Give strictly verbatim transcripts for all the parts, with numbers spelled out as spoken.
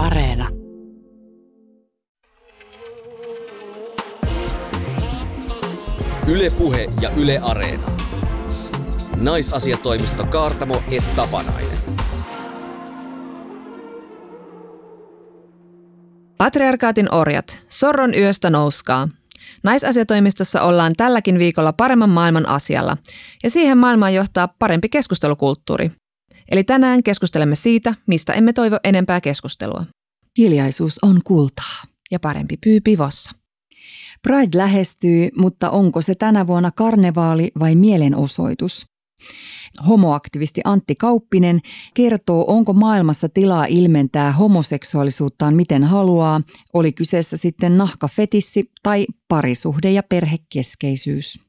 Areena. Yle Puhe ja Yle Areena. Naisasiatoimisto Kaartamo et Tapanainen. Patriarkaatin orjat, sorron yöstä nouskaa. Naisasiatoimistossa ollaan tälläkin viikolla paremman maailman asialla, ja siihen maailmaan johtaa parempi keskustelukulttuuri. Eli tänään keskustelemme siitä, mistä emme toivo enempää keskustelua. Hiljaisuus on kultaa. Ja parempi pyy pivossa. Pride lähestyy, mutta onko se tänä vuonna karnevaali vai mielenosoitus? Homoaktivisti Antti Kauppinen kertoo, onko maailmassa tilaa ilmentää homoseksuaalisuuttaan miten haluaa, oli kyseessä sitten nahkafetissi tai parisuhde- ja perhekeskeisyys.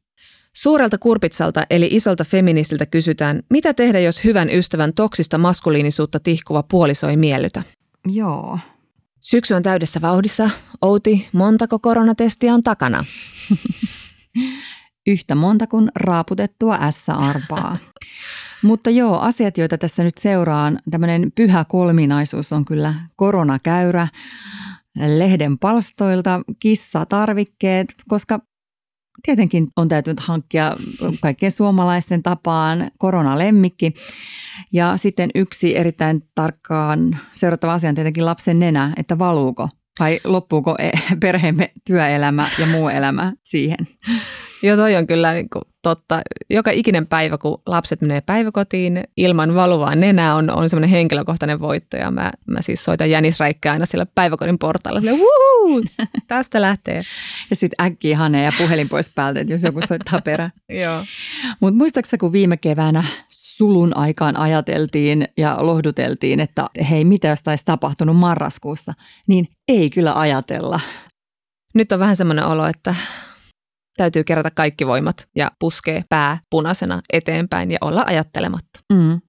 Suurelta kurpitsalta eli isolta feministiltä kysytään, mitä tehdä, jos hyvän ystävän toksista maskuliinisuutta tihkuva puoliso ei miellytä? Joo. Syksy on täydessä vauhdissa. Outi, montako koronatestiä on takana? Yhtä monta kuin raaputettua S-arpaa. Mutta joo, asiat, joita tässä nyt seuraan, tämmöinen pyhä kolminaisuus on kyllä koronakäyrä, lehden palstoilta, kissatarvikkeet, koska tietenkin on täytynyt hankkia kaikkien suomalaisten tapaan koronalemmikki. Ja sitten yksi erittäin tarkkaan seurattava asia on tietenkin lapsen nenä, että valuuko vai loppuuko perheemme työelämä ja muu elämä siihen. Joo, toi on kyllä niin kuin totta. Joka ikinen päivä, kun lapset menee päiväkotiin ilman valuvaa nenää, on, on semmoinen henkilökohtainen voitto. Ja mä, mä siis soitan jänisräikkää aina siellä päiväkodin portailla. Silleen, wuhuu, tästä lähtee. Ja sitten äkkiä hane ja puhelin pois päältä, että jos joku soittaa perään. Joo. Mutta muistaaksä, kun viime keväänä sulun aikaan ajateltiin ja lohduteltiin, että hei, mitä jos taisi tapahtunut marraskuussa, niin ei kyllä ajatella. Nyt on vähän semmoinen olo, että täytyy kerätä kaikki voimat ja puskee pää punaisena eteenpäin ja olla ajattelematta. Mm.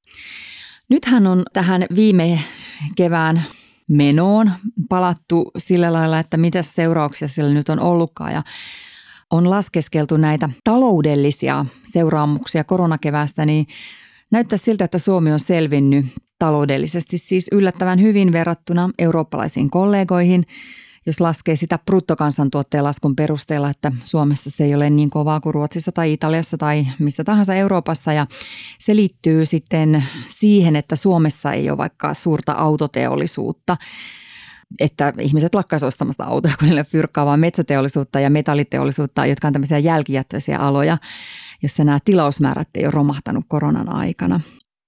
Nythän on tähän viime kevään menoon palattu sillä lailla, että mitä seurauksia sillä nyt on ollutkaan. Ja on laskeskeltu näitä taloudellisia seuraamuksia koronakeväästä, niin näyttää siltä, että Suomi on selvinnyt taloudellisesti siis yllättävän hyvin verrattuna eurooppalaisiin kollegoihin. Jos laskee sitä bruttokansantuotteen laskun perusteella, että Suomessa se ei ole niin kovaa kuin Ruotsissa tai Italiassa tai missä tahansa Euroopassa. Ja se liittyy sitten siihen, että Suomessa ei ole vaikka suurta autoteollisuutta, että ihmiset lakkaisivat ostamasta autoja, kun niillä fyrkkaa, vaan metsäteollisuutta ja metalliteollisuutta, jotka on tämmöisiä jälkijättöisiä aloja, jossa nämä tilausmäärät ei ole romahtanut koronan aikana.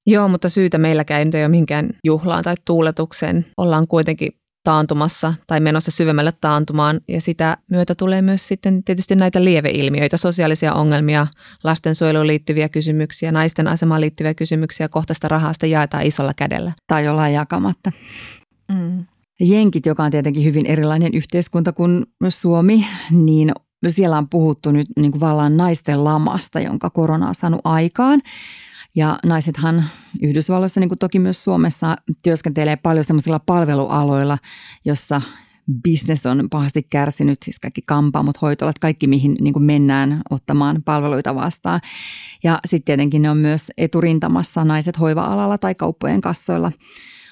Joo, mutta syytä meilläkään ei ole minkään juhlaan tai tuuletukseen. Ollaan kuitenkin taantumassa tai menossa syvemmälle taantumaan, ja sitä myötä tulee myös sitten tietysti näitä lieveilmiöitä, sosiaalisia ongelmia, lastensuojeluun liittyviä kysymyksiä, naisten asemaan liittyviä kysymyksiä, kohtaista rahaa sitä jaetaan isolla kädellä. Tai ollaan jakamatta. Mm. Jenkit, joka on tietenkin hyvin erilainen yhteiskunta kuin Suomi, niin siellä on puhuttu nyt niin kuin vallan naisten lamasta, jonka korona on saanut aikaan. Ja naisethan Yhdysvalloissa, niin kuin toki myös Suomessa, työskentelee paljon semmoisilla palvelualoilla, jossa business on pahasti kärsinyt, siis kaikki kampaamot, hoitolat, kaikki mihin niin kuin mennään ottamaan palveluita vastaan. Ja sitten tietenkin ne on myös eturintamassa naiset hoiva-alalla tai kauppojen kassoilla.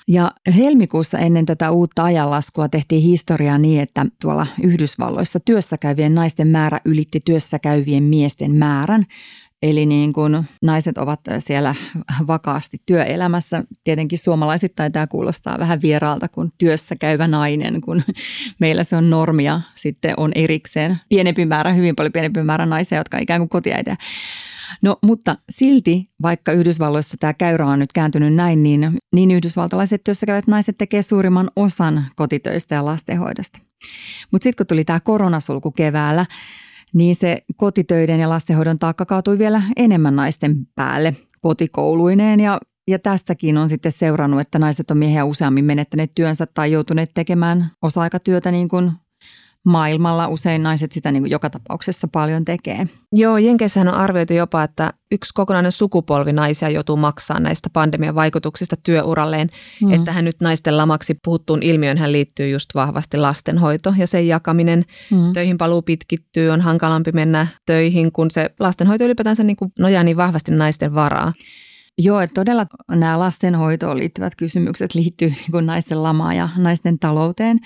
Ja helmikuussa ennen tätä uutta ajanlaskua tehtiin historiaa niin, että tuolla Yhdysvalloissa työssäkäyvien naisten määrä ylitti työssäkäyvien miesten määrän. Eli niin kuin naiset ovat siellä vakaasti työelämässä. Tietenkin suomalaisittain tämä kuulostaa vähän vieraalta kuin työssä käyvä nainen, kun meillä se on normia. Sitten on erikseen pienempi määrä, hyvin paljon pienempi määrä naisia, jotka on ikään kuin kotiäitejä. No mutta silti, vaikka Yhdysvalloissa tämä käyrä on nyt kääntynyt näin, niin, niin yhdysvaltalaiset työssäkäyvät naiset tekee suurimman osan kotitöistä ja lastenhoidosta. Mutta sitten kun tuli tämä koronasulku keväällä, niin se kotitöiden ja lastenhoidon taakka kaatui vielä enemmän naisten päälle kotikouluineen. Ja, ja tästäkin on sitten seurannut, että naiset on miehiä useammin menettäneet työnsä tai joutuneet tekemään osa-aikatyötä niin kuin maailmalla. Usein naiset sitä niin kuin joka tapauksessa paljon tekee. Joo, Jenkeissähän on arvioitu jopa, että yksi kokonainen sukupolvi naisia joutuu maksamaan näistä pandemian vaikutuksista työuralleen. Mm. Että hän nyt naisten lamaksi puhuttuun ilmiöön hän liittyy just vahvasti lastenhoito ja sen jakaminen. Mm. Töihin paluu pitkittyy, on hankalampi mennä töihin, kun se lastenhoito ylipäätänsä niin kuin nojaa niin vahvasti naisten varaa. Joo, että todella nämä lastenhoitoon liittyvät kysymykset liittyy niin kuin naisten lamaan ja naisten talouteen.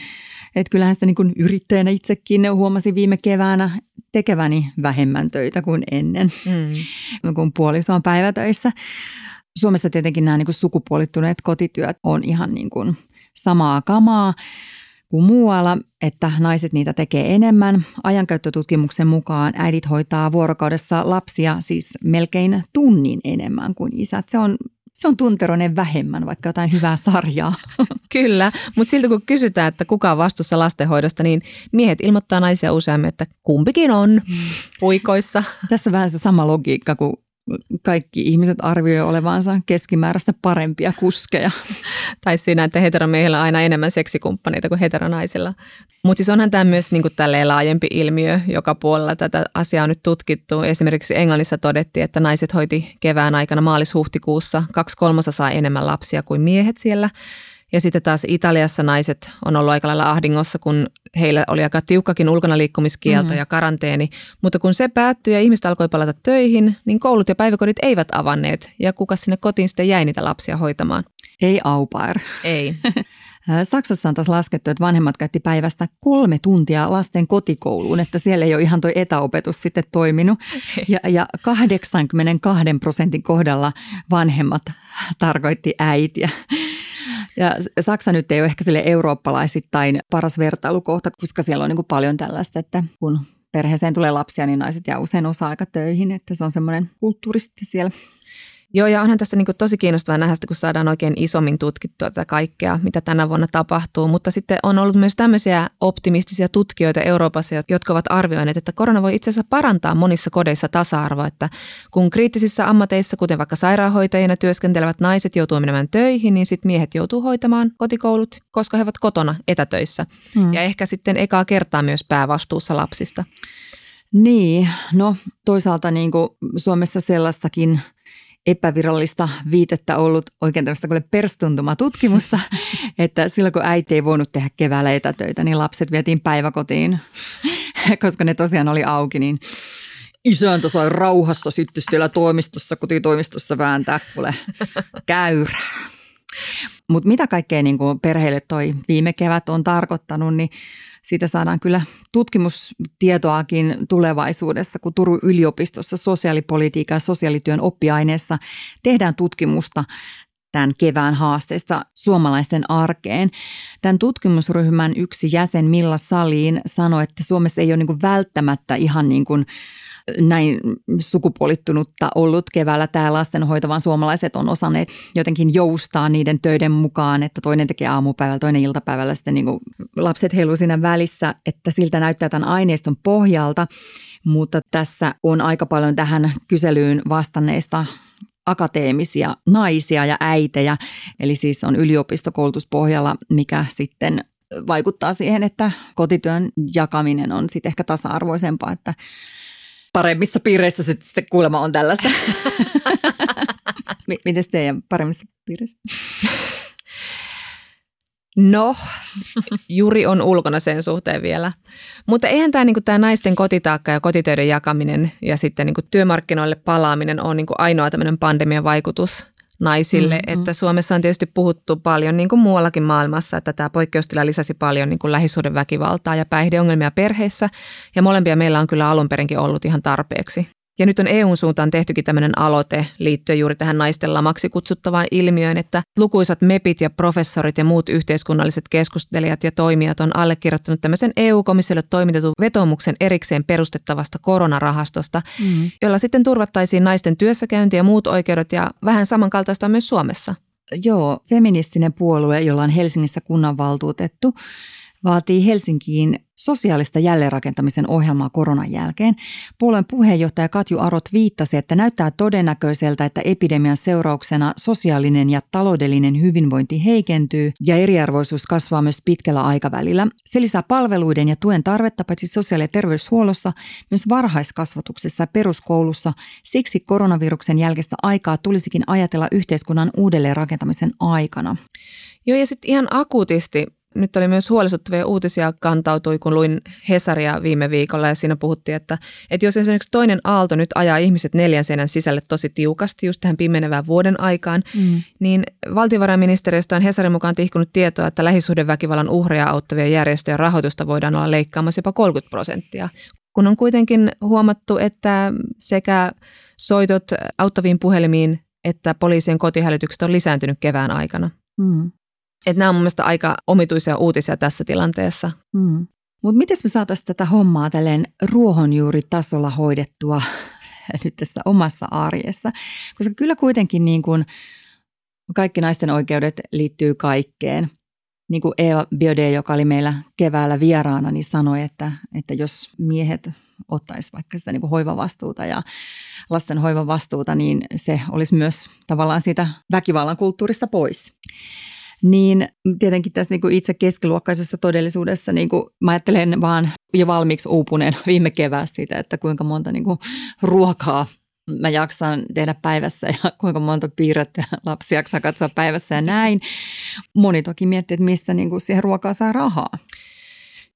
Että kyllähän sitä niin kuin yrittäjänä itsekin huomasin viime keväänä tekeväni vähemmän töitä kuin ennen, mm. kun puoliso on päivätöissä. Suomessa tietenkin nämä niin kuin sukupuolittuneet kotityöt on ihan niin kuin samaa kamaa kuin muualla, että naiset niitä tekee enemmän. Ajankäyttötutkimuksen mukaan äidit hoitaa vuorokaudessa lapsia siis melkein tunnin enemmän kuin isät. Se on, se on tunteroinen vähemmän, vaikka jotain hyvää sarjaa. Kyllä, mutta silti kun kysytään, että kuka on vastuussa lastenhoidosta, niin miehet ilmoittaa naisia useammin, että kumpikin on puikoissa. Tässä on vähän se sama logiikka kuin kaikki ihmiset arvioivat olevansa keskimääräistä parempia kuskeja. Tai siinä, että heteromiehillä on aina enemmän seksikumppaneita kuin heteronaisilla. Mutta siis onhan tämä myös niinku tälleen laajempi ilmiö, joka puolella tätä asiaa on nyt tutkittu. Esimerkiksi Englannissa todettiin, että naiset hoiti kevään aikana maalis-huhtikuussa kaksi kolmasosaa enemmän lapsia kuin miehet siellä. Ja sitten taas Italiassa naiset on ollut aika lailla ahdingossa, kun heillä oli aika tiukkakin ulkonaliikkumiskielto mm-hmm. ja karanteeni. Mutta kun se päättyi ja ihmiset alkoi palata töihin, niin koulut ja päiväkodit eivät avanneet. Ja kuka sinne kotiin sitten jäi niitä lapsia hoitamaan? Ei au pair. Ei. Saksassa on taas laskettu, että vanhemmat käytti päivästä kolme tuntia lasten kotikouluun, että siellä ei ole ihan tuo etäopetus sitten toiminut. Ja, ja kahdeksankymmentäkaksi prosentin kohdalla vanhemmat tarkoitti äitiä. Ja Saksa nyt ei ole ehkä sille eurooppalaisittain paras vertailukohta, koska siellä on niin kuin paljon tällaista, että kun perheeseen tulee lapsia, niin naiset jää usein osa-aikatöihin, että se on semmoinen kulttuuri sitten siellä. Joo, ja onhan tässä niin kuin tosi kiinnostavaa nähdä, kun saadaan oikein isommin tutkittua tätä kaikkea, mitä tänä vuonna tapahtuu. Mutta sitten on ollut myös tämmöisiä optimistisia tutkijoita Euroopassa, jotka ovat arvioineet, että korona voi itse asiassa parantaa monissa kodeissa tasa-arvoa. Että kun kriittisissä ammateissa, kuten vaikka sairaanhoitajina työskentelevät naiset joutuu menemään töihin, niin sitten miehet joutuu hoitamaan kotikoulut, koska he ovat kotona etätöissä. Mm. Ja ehkä sitten ekaa kertaa myös päävastuussa lapsista. Niin, no toisaalta niin kuin Suomessa sellaistakin epävirallista viitettä ollut oikein tämmöistä perstuntumatutkimusta, että silloin kun äiti ei voinut tehdä keväällä etätöitä, niin lapset vietiin päiväkotiin, koska ne tosiaan oli auki, niin isäntä sai rauhassa sitten siellä toimistossa, kotitoimistossa vääntää kuule käyrää. Mutta mitä kaikkea niin kuin perheille toi viime kevät on tarkoittanut, niin siitä saadaan kyllä tutkimustietoakin tulevaisuudessa, kun Turun yliopistossa sosiaalipolitiikan ja sosiaalityön oppiaineessa tehdään tutkimusta tämän kevään haasteista suomalaisten arkeen. Tämän tutkimusryhmän yksi jäsen Milla Salin sanoi, että Suomessa ei ole niin kuin välttämättä ihan niin kuin näin sukupuolittunutta ollut keväällä tämä lastenhoito, vaan suomalaiset on osanneet jotenkin joustaa niiden töiden mukaan, että toinen tekee aamupäivällä, toinen iltapäivällä, sitten niin kuin lapset heiluu siinä välissä, että siltä näyttää tämän aineiston pohjalta, mutta tässä on aika paljon tähän kyselyyn vastanneista akateemisia naisia ja äitejä, eli siis on yliopistokoulutuspohjalla, mikä sitten vaikuttaa siihen, että kotityön jakaminen on sitten ehkä tasa-arvoisempaa, että paremmissa piireissä sitten kuulemma on tällaista. Mites teidän paremmissa piireissä? No, Juri on ulkona sen suhteen vielä. Mutta eihän tämä niinku, naisten kotitaakka ja kotitöiden jakaminen ja sitten niinku, työmarkkinoille palaaminen on niinku, ainoa tämmöinen pandemian vaikutus naisille. Mm-hmm. Että Suomessa on tietysti puhuttu paljon niin kuin muuallakin maailmassa, että tämä poikkeustila lisäsi paljon niin kuin lähisuhdeväkivaltaa ja päihdeongelmia perheissä. Ja molempia meillä on kyllä alunperinkin ollut ihan tarpeeksi. Ja nyt on E U:n suuntaan tehtykin tämmöinen aloite liittyen juuri tähän naisten lamaksi kutsuttavaan ilmiöön, että lukuisat mepit ja professorit ja muut yhteiskunnalliset keskustelijat ja toimijat on allekirjoittanut tämmöisen E U-komissiolle toimitetun vetoomuksen erikseen perustettavasta koronarahastosta, mm. jolla sitten turvattaisiin naisten työssäkäynti ja muut oikeudet ja vähän samankaltaista on myös Suomessa. Joo, feministinen puolue, jolla on Helsingissä kunnanvaltuutettu, vaatii Helsinkiin sosiaalista jälleenrakentamisen ohjelmaa koronan jälkeen. Puolueen puheenjohtaja Katju Arot viittasi, että näyttää todennäköiseltä, että epidemian seurauksena sosiaalinen ja taloudellinen hyvinvointi heikentyy ja eriarvoisuus kasvaa myös pitkällä aikavälillä. Se lisää palveluiden ja tuen tarvetta paitsi sosiaali- ja terveyshuollossa, myös varhaiskasvatuksessa ja peruskoulussa. Siksi koronaviruksen jälkeistä aikaa tulisikin ajatella yhteiskunnan uudelleenrakentamisen aikana. Joo, ja sitten ihan akuutisti. Nyt oli myös huolestuttavia uutisia kantautui, kun luin Hesaria viime viikolla ja siinä puhuttiin, että, että jos esimerkiksi toinen aalto nyt ajaa ihmiset neljän seinän sisälle tosi tiukasti just tähän pimenevään vuoden aikaan, mm. niin valtiovarainministeriöstä on Hesarin mukaan tihkunut tietoa, että lähisuhdeväkivallan uhreja auttavia järjestöjä rahoitusta voidaan olla leikkaamassa jopa kolmekymmentä prosenttia. Kun on kuitenkin huomattu, että sekä soitot auttaviin puhelimiin että poliisien kotihälytykset on lisääntynyt kevään aikana. Mm. Että nämä on mun mielestä aika omituisia uutisia tässä tilanteessa. Mm. Mutta miten me saataisiin tätä hommaa tälleen ruohonjuuritasolla hoidettua nyt tässä omassa arjessa? Koska kyllä kuitenkin niin kun kaikki naisten oikeudet liittyy kaikkeen. Niin kuin Eeva Biodé, joka oli meillä keväällä vieraana, niin sanoi, että, että jos miehet ottaisi vaikka sitä niin kuin hoivavastuuta ja lasten hoivavastuuta, niin se olisi myös tavallaan siitä väkivallan kulttuurista pois. Niin tietenkin tässä niin kuin itse keskiluokkaisessa todellisuudessa niin kuin mä ajattelen vaan jo valmiiksi uupuneen viime keväästä siitä, että kuinka monta niin kuin ruokaa mä jaksan tehdä päivässä ja kuinka monta piirrettä lapsi jaksaa katsoa päivässä ja näin. Moni toki miettii, että mistä niin kuin siihen ruokaa saa rahaa.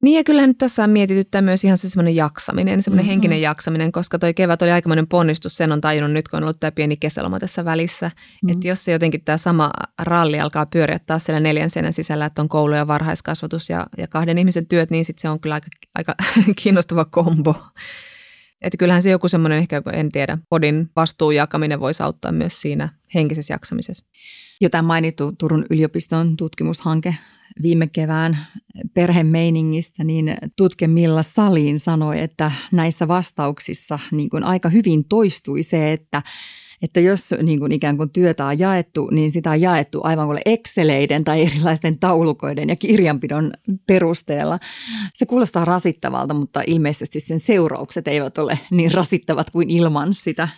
Niin ja kyllähän nyt tässä on mietityttää myös ihan se semmoinen jaksaminen, semmoinen mm-hmm. henkinen jaksaminen, koska toi kevät oli aikamoinen ponnistus, sen on tajunnut nyt, kun on ollut tämä pieni kesäloma tässä välissä, mm-hmm. että jos se jotenkin tämä sama ralli alkaa pyöriä taas siellä neljän seinän sisällä, että on koulu ja varhaiskasvatus ja, ja kahden ihmisen työt, niin sitten se on kyllä aika, aika kiinnostava kombo. Että kyllähän se joku semmoinen ehkä, en tiedä, kodin vastuun jakaminen voisi auttaa myös siinä henkisessä jaksamisessa. Jotain mainittu Turun yliopiston tutkimushanke viime kevään perhemeiningistä, niin tutkija Milla Salin sanoi, että näissä vastauksissa niin kuin aika hyvin toistui se, että, että jos niin kuin ikään kuin työtä on jaettu, niin sitä on jaettu aivan kuin exceleiden tai erilaisten taulukoiden ja kirjanpidon perusteella. Se kuulostaa rasittavalta, mutta ilmeisesti sen seuraukset eivät ole niin rasittavat kuin ilman sitä.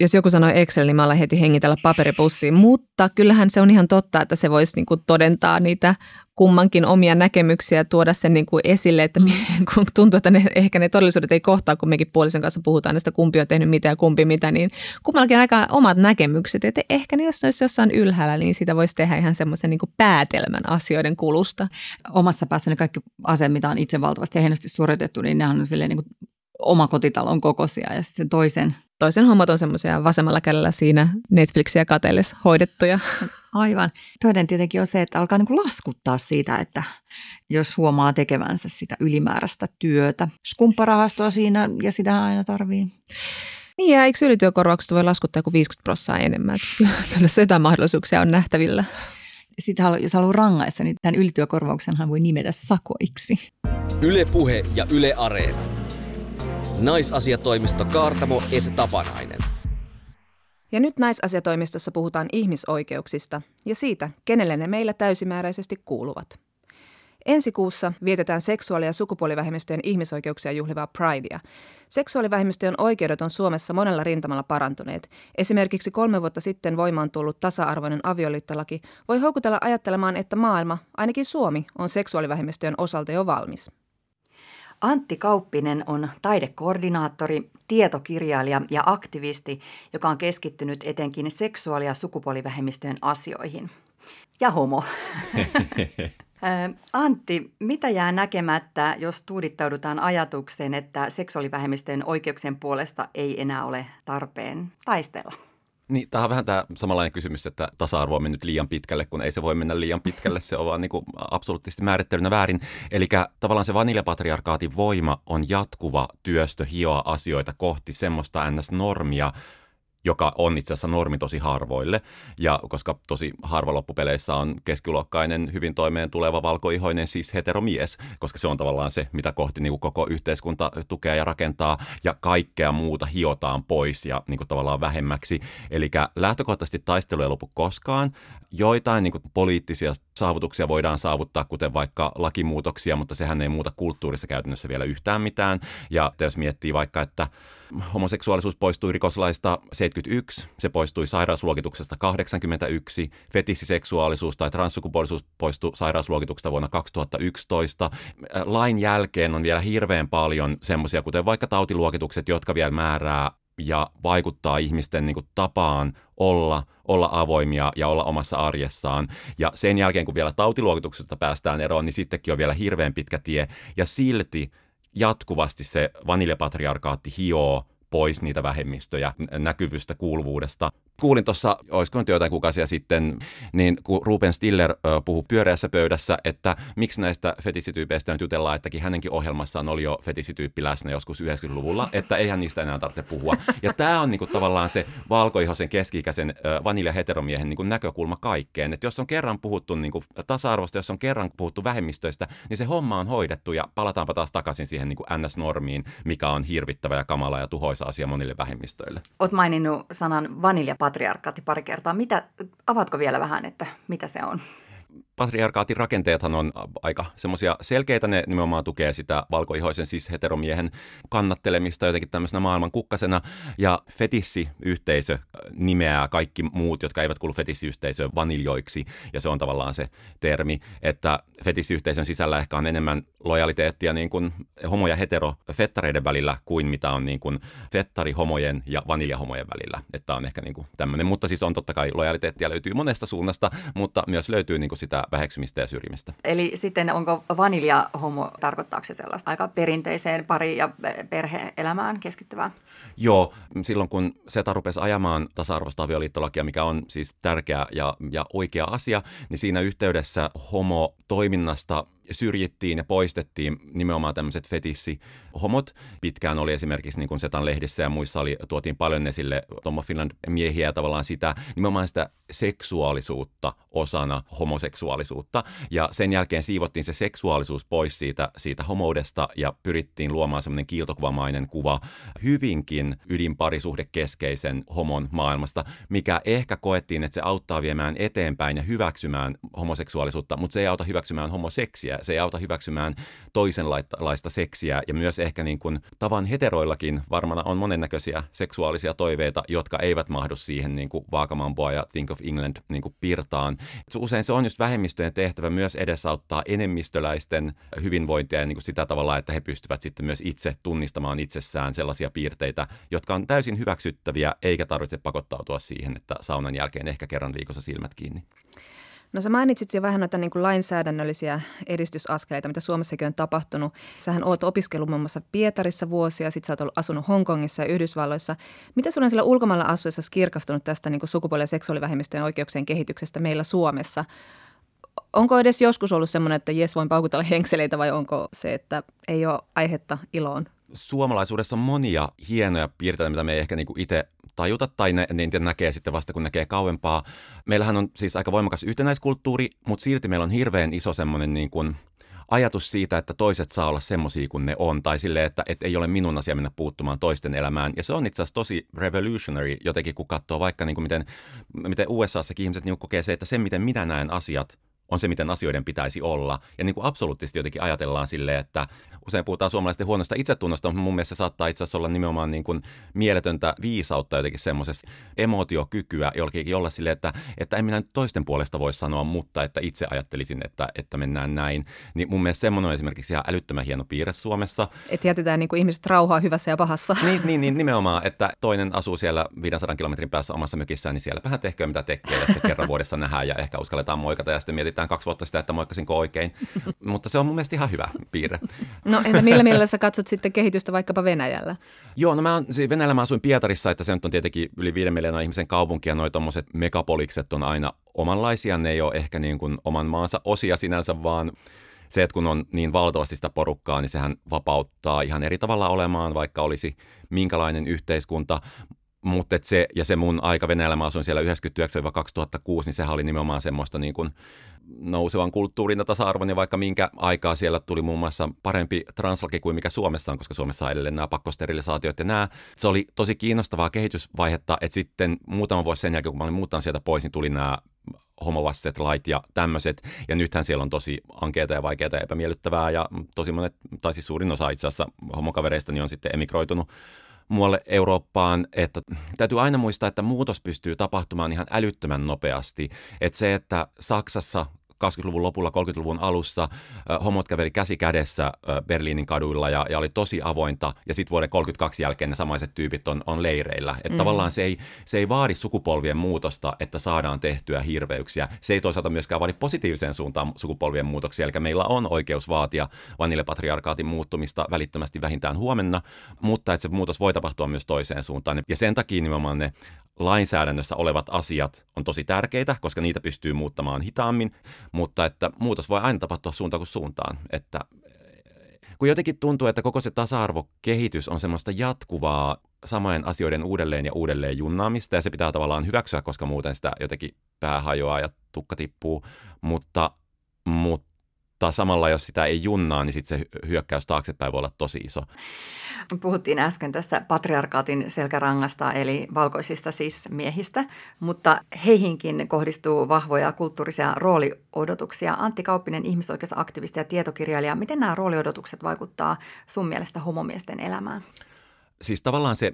Jos joku sanoi Excel, niin mä alan heti hengitellä paperipussiin, mutta kyllähän se on ihan totta, että se voisi niinku todentaa niitä kummankin omia näkemyksiä ja tuoda sen niinku esille, että kun tuntuu, että ne, ehkä ne todellisuudet ei kohtaa, kun mekin puolison kanssa puhutaan näistä, kumpi on tehnyt mitä ja kumpi mitä, niin kummallakin aika omat näkemykset, että ehkä ne jos ne olisi jossain ylhäällä, niin siitä voisi tehdä ihan semmoisen niinku päätelmän asioiden kulusta. Omassa päässä ne kaikki asiat, mitä on itse valtavasti ja hienosti suoritettu, niin nehän on silleen niinku oma kotitalon kokoisia ja sen toisen. Toisen hommat on semmoisia vasemmalla kädellä siinä Netflixiä katsellessa hoidettuja. Aivan. Toinen tietenkin on se, että alkaa niin kuin laskuttaa siitä, että jos huomaa tekevänsä sitä ylimääräistä työtä. Skumpparahastoa siinä ja sitä aina tarvii. Niin ja eikö ylityökorvauksesta voi laskuttaa kuin viisikymmentä prosenttia enemmän? Tässä jotain mahdollisuuksia on nähtävillä. Sitten jos haluaa rangaista, niin tämän ylityökorvauksenhan voi nimetä sakoiksi. Yle Puhe ja Yle Areena. Naisasiatoimisto Kaartamo et Tapanainen. Ja nyt naisasiatoimistossa puhutaan ihmisoikeuksista ja siitä, kenelle ne meillä täysimääräisesti kuuluvat. Ensi kuussa vietetään seksuaali- ja sukupuolivähemmistöjen ihmisoikeuksia juhlivaa Pridea. Seksuaalivähemmistöjen oikeudet on Suomessa monella rintamalla parantuneet. Esimerkiksi kolme vuotta sitten voimaan tullut tasa-arvoinen avioliittolaki voi houkutella ajattelemaan, että maailma, ainakin Suomi, on seksuaalivähemmistöjen osalta jo valmis. Antti Kauppinen on taidekoordinaattori, tietokirjailija ja aktivisti, joka on keskittynyt etenkin seksuaali- ja sukupuolivähemmistöjen asioihin. Ja homo. Antti, mitä jää näkemättä, jos tuudittaudutaan ajatukseen, että seksuaalivähemmistöjen oikeuksien puolesta ei enää ole tarpeen taistella? Niin, tämähän on vähän tämä samanlainen kysymys, että tasa-arvo on mennyt liian pitkälle, kun ei se voi mennä liian pitkälle. Se on vaan niin kuin absoluuttisesti määrittelynä väärin. Eli tavallaan se vaniljapatriarkaatin voima on jatkuva työstö hioa asioita kohti semmoista ns-normia, joka on itse asiassa normi tosi harvoille. Ja koska tosi harva loppupeleissä on keskiluokkainen, hyvin toimeen tuleva, valkoihoinen, siis heteromies, koska se on tavallaan se, mitä kohti niin kuin koko yhteiskunta tukee ja rakentaa, ja kaikkea muuta hiotaan pois ja niin kuin tavallaan vähemmäksi. Eli lähtökohtaisesti taistelu ei lopu koskaan. Joitain niin kuin poliittisia saavutuksia voidaan saavuttaa, kuten vaikka lakimuutoksia, mutta sehän ei muuta kulttuurissa käytännössä vielä yhtään mitään. Ja jos miettii vaikka, että homoseksuaalisuus poistui rikoslaista seitsemänkymmentäyksi, se poistui sairausluokituksesta kahdeksankymmentäyksi, fetissiseksuaalisuus tai transsukupuolisuus poistui sairausluokituksesta vuonna kaksituhattayksitoista. Lain jälkeen on vielä hirveän paljon semmoisia, kuten vaikka tautiluokitukset, jotka vielä määrää ja vaikuttaa ihmisten niin kuin tapaan olla, olla avoimia ja olla omassa arjessaan. Ja sen jälkeen, kun vielä tautiluokituksesta päästään eroon, niin sittenkin on vielä hirveän pitkä tie. Ja silti jatkuvasti se vaniljapatriarkaatti hioo pois niitä vähemmistöjä näkyvystä, kuuluvuudesta. Kuulin tuossa, olisiko nyt jotain kuukausia sitten, niin kun Ruben Stiller puhui Pyöreässä pöydässä, että miksi näistä fetissityypeistä nyt jutellaan, ettäkin hänenkin ohjelmassaan oli jo fetissityyppi läsnä joskus yhdeksänkymmentäluvulla, että eihän niistä enää tarvitse puhua. Ja tämä on niinku tavallaan se valkoihoisen, keski-ikäisen vaniljaheteromiehen niinku näkökulma kaikkeen. Että jos on kerran puhuttu niinku tasa-arvosta, jos on kerran puhuttu vähemmistöistä, niin se homma on hoidettu ja palataanpa taas takaisin siihen niinku N S-normiin, mikä on hirvittävä ja kamala ja tuhoisa asia monille vähemmistöille. Olet maininnut sanan vaniljapatriarkaatti pari kertaa. Mitä, avaatko vielä vähän, että mitä se on? Patriarkaatin rakenteethan on aika semmoisia selkeitä, ne nimenomaan tukee sitä valkoihoisen cis-heteromiehen kannattelemista jotenkin tämmöisenä maailman kukkasena, ja fetissiyhteisö nimeää kaikki muut, jotka eivät kuulu fetissiyhteisöön, vaniljoiksi, ja se on tavallaan se termi, että fetissiyhteisön sisällä ehkä on enemmän lojaliteettia niin kuin homo- ja hetero-fettareiden välillä kuin mitä on niin kuin fettarihomojen ja vaniljahomojen välillä, että on ehkä niin kuin tämmöinen, mutta siis on totta kai lojaliteettia löytyy monesta suunnasta, mutta myös löytyy niin kuin sitä väheksymistä ja syrjimistä. Eli sitten onko vaniljahomo, tarkoittaako se sellaista aika perinteiseen pari- ja perhe-elämään keskittyvää? Joo, silloin kun Seta rupesi ajamaan tasa-arvoista avioliittolakia, mikä on siis tärkeä ja, ja oikea asia, niin siinä yhteydessä homotoiminnasta syrjittiin ja poistettiin nimenomaan tämmöiset fetissihomot. Pitkään oli esimerkiksi niin kuin Setan lehdissä ja muissa oli, tuotiin paljon esille Tom of Finland miehiä ja tavallaan sitä, nimenomaan sitä seksuaalisuutta osana homoseksuaalisuutta. Ja sen jälkeen siivottiin se seksuaalisuus pois siitä, siitä homoudesta ja pyrittiin luomaan semmoinen kiiltokuvamainen kuva hyvinkin ydinparisuhdekeskeisen homon maailmasta, mikä ehkä koettiin, että se auttaa viemään eteenpäin ja hyväksymään homoseksuaalisuutta, mutta se ei auta hyväksymään homoseksiä. Se ei auta hyväksymään toisenlaista seksiä ja myös ehkä niin kuin tavan heteroillakin varmana on monennäköisiä seksuaalisia toiveita, jotka eivät mahdu siihen niin kuin vaakamampoa ja Think of England niin kuin pirtaan. Usein se on just vähemmistöjen tehtävä myös edesauttaa enemmistöläisten hyvinvointia ja niin kuin sitä tavalla, että he pystyvät sitten myös itse tunnistamaan itsessään sellaisia piirteitä, jotka on täysin hyväksyttäviä eikä tarvitse pakottautua siihen, että saunan jälkeen ehkä kerran viikossa silmät kiinni. No sä mainitsit jo vähän noita niin kuin lainsäädännöllisiä edistysaskeleita, mitä Suomessakin on tapahtunut. Sähän oot opiskellut muun muassa Pietarissa vuosia, sit sä oot asunut Hongkongissa ja Yhdysvalloissa. Mitä sulla on siellä ulkomailla asuessa kirkastunut tästä niin kuin sukupuoli- ja seksuaalivähemmistöjen oikeuksien kehityksestä meillä Suomessa? Onko edes joskus ollut semmoinen, että jes, voin paukutella henkseleitä vai onko se, että ei ole aihetta iloon? Suomalaisuudessa on monia hienoja piirteitä, mitä me ei ehkä niinku itse tajuta tai ne, ne näkee sitten vasta, kun näkee kauempaa. Meillähän on siis aika voimakas yhtenäiskulttuuri, mutta silti meillä on hirveän iso semmoinen niin kuin ajatus siitä, että toiset saa olla semmoisia kuin ne on, tai silleen, että et ei ole minun asia mennä puuttumaan toisten elämään. Ja se on itse asiassa tosi revolutionary jotenkin, kun katsoo vaikka niin kuin miten, miten U S A:ssakin ihmiset niin kokee se, että se, miten minä näen asiat, on se, miten asioiden pitäisi olla. Ja niin kuin absoluuttisesti jotenkin ajatellaan silleen, että usein puhutaan suomalaisten huonosta itsetunnosta, mutta mun mielestä se saattaa itse asiassa olla nimenomaan niin kuin mieletöntä viisautta jotenkin semmoisessa emootiokykyä jollakin jolla silleen, että, että en minä nyt toisten puolesta voi sanoa, mutta että itse ajattelisin, että, että mennään näin. Niin mun mielestä semmoinen on esimerkiksi ihan älyttömän hieno piirre Suomessa. Että jätetään niin kuin ihmiset rauhaa hyvässä ja pahassa. Niin, niin, niin nimenomaan, että toinen asuu siellä viisisataa kilometrin päässä omassa mökissään, niin sielläpähän tehköön mitä tekee ja sitten kerran vuodessa nähdään ja ehkä uskalletaan moikata ja sitten mietitään kaksi vuotta sitä, että moikkasinko oikein, mutta se on mun mielestä ihan hyvä piirre. No entä millä millä sä katsot sitten kehitystä vaikkapa Venäjällä? Joo, no mä oon, Venäjällä mä asuin Pietarissa, että se nyt on tietenkin yli viiden miljoonan ihmisen kaupunki ja noi tommoset megapolikset on aina omanlaisia, ne ei ole ehkä niin kuin oman maansa osia sinänsä, vaan se, että kun on niin valtavasti sitä porukkaa, niin sehän vapauttaa ihan eri tavalla olemaan, vaikka olisi minkälainen yhteiskunta. Mutta se, ja se mun aika Venäjällä, mä asuin siellä yhdeksänkymmentäyhdeksän–kaksituhattakuusi, niin sehän oli nimenomaan semmoista niin kuin nousevan kulttuurin ja tasa-arvon, ja vaikka minkä aikaa siellä tuli muun muassa parempi translaki kuin mikä Suomessa on, koska Suomessa on edelleen nämä pakkosterilisaatiot ja nämä. Se oli tosi kiinnostavaa kehitysvaihetta, että sitten muutama vuosi sen jälkeen, kun mä olin muuttanut sieltä pois, niin tuli nämä homovasset lait ja tämmöiset, ja nythän siellä on tosi ankeata ja vaikeata ja epämiellyttävää, ja tosi monet, tai siis suurin osa itse asiassa homokavereistani on sitten emigroitunut muualle Eurooppaan, että täytyy aina muistaa, että muutos pystyy tapahtumaan ihan älyttömän nopeasti. Että se, että Saksassa kaksikymmentäluvun lopulla, kolmekymmentäluvun alussa äh, homot käveli käsi kädessä äh, Berliinin kaduilla ja, ja oli tosi avointa. Ja sitten vuoden kolmekymmentäkaksi jälkeen ne samaiset tyypit on, on leireillä. Että mm. tavallaan se ei, se ei vaadi sukupolvien muutosta, että saadaan tehtyä hirveyksiä. Se ei toisaalta myöskään vaadi positiiviseen suuntaan sukupolvien muutoksia. Eli meillä on oikeus vaatia vaniljapatriarkaatin muuttumista välittömästi vähintään huomenna, mutta että se muutos voi tapahtua myös toiseen suuntaan. Ja sen takia nimenomaan ne lainsäädännössä olevat asiat on tosi tärkeitä, koska niitä pystyy muuttamaan hitaammin, mutta että muutos voi aina tapahtua suuntaan kuin suuntaan. Että kun jotenkin tuntuu, että koko se tasa-arvokehitys on semmoista jatkuvaa samojen asioiden uudelleen ja uudelleen junnaamista, ja se pitää tavallaan hyväksyä, koska muuten sitä jotenkin pää hajoaa ja tukka tippuu, mutta, mutta tai samalla, jos sitä ei junnaa, niin sitten se hyökkäys taaksepäin voi olla tosi iso. Puhuttiin äsken tästä patriarkaatin selkärangasta, eli valkoisista siis miehistä, mutta heihinkin kohdistuu vahvoja kulttuurisia rooliodotuksia. Antti Kauppinen, ihmisoikeusaktivisti ja tietokirjailija. Miten nämä rooliodotukset vaikuttaa sun mielestä homomiesten elämään? Siis tavallaan se,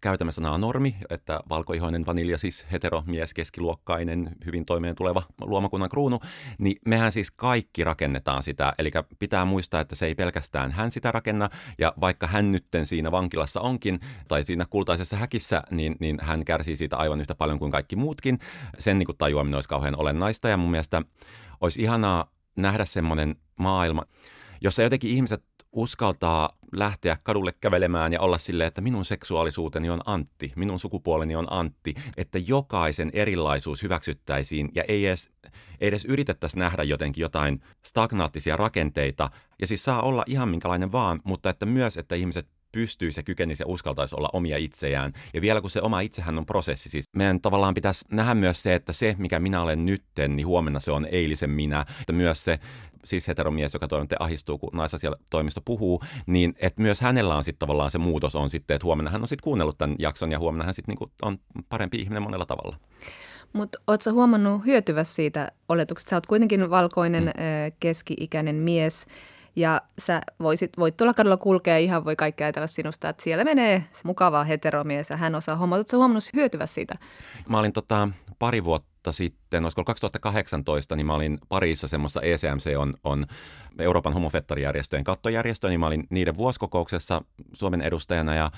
käytämme sanaa normi, että valkoihoinen vanilja, siis heteromies, keskiluokkainen, hyvin toimeen tuleva luomakunnan kruunu, niin mehän siis kaikki rakennetaan sitä. Eli pitää muistaa, että se ei pelkästään hän sitä rakenna, ja vaikka hän nytten siinä vankilassa onkin, tai siinä kultaisessa häkissä, niin, niin hän kärsii siitä aivan yhtä paljon kuin kaikki muutkin. Sen niin kuin tajuaminen olisi kauhean olennaista, ja mun mielestä olisi ihanaa nähdä semmoinen maailma, jossa jotenkin ihmiset uskaltaa lähteä kadulle kävelemään ja olla silleen, että minun seksuaalisuuteni on Antti, minun sukupuoleni on Antti, että jokaisen erilaisuus hyväksyttäisiin ja ei edes, ei edes yritettäisi nähdä jotenkin jotain stagnaattisia rakenteita. Ja siis saa olla ihan minkälainen vaan, mutta että myös, että ihmiset pystyisi ja kykenisi ja uskaltaisi olla omia itsejään. Ja vielä kun se oma itsehän on prosessi, siis meidän tavallaan pitäisi nähdä myös se, että se, mikä minä olen nytten, niin huomenna se on eilisen minä. Että myös se siis heteromies, joka toimitteen ahistuu, kun naisasiatoimisto puhuu, niin että myös hänellä on sitten tavallaan se muutos on sitten, että huomenna hän on sitten kuunnellut tämän jakson ja huomenna hän sitten niinku on parempi ihminen monella tavalla. Mutta ootko sä huomannut hyötyvä siitä oletuksesta? Sä oot kuitenkin valkoinen mm. keski-ikäinen mies. Ja sä voisit, voit tuolla kadulla kulkea ihan voi kaikki ajatella sinusta, että siellä menee mukavaa heteromies ja hän osaa hommaa. Oletko sä huomannut hyötyä siitä? Mä olin tota, pari vuotta sitten, olisiko kaksituhattakahdeksantoista, niin mä olin Pariissa semmoisessa E C M C on, on Euroopan homofettarijärjestöjen kattojärjestö, niin mä olin niiden vuosikokouksessa Suomen edustajana ja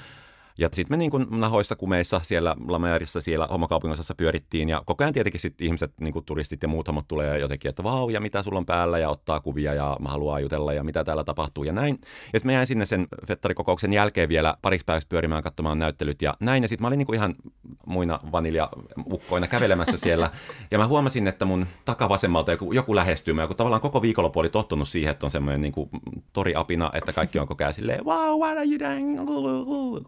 Ja sitten me niin kuin nahoissa kumeissa siellä Lamearissa, siellä homokaupunginossa pyörittiin ja koko ajan tietenkin sitten ihmiset, niin kuin turistit ja muut homot tulee jotenkin, että vau ja mitä sulla on päällä ja ottaa kuvia ja mä haluan jutella ja mitä täällä tapahtuu ja näin. Ja sitten mä jäin sinne sen fettarikokouksen jälkeen vielä pariksi päiväksi pyörimään katsomaan näyttelyt ja näin. Ja sitten mä olin niin kuin ihan muina vaniljaukkoina kävelemässä siellä ja mä huomasin, että mun takavasemmalta joku, joku lähestyy. Mä joku tavallaan koko viikonloppu oli tottunut siihen, että on semmoinen niin kuin toriapina, että kaikki on koko ajan silleen wow, what are you doing?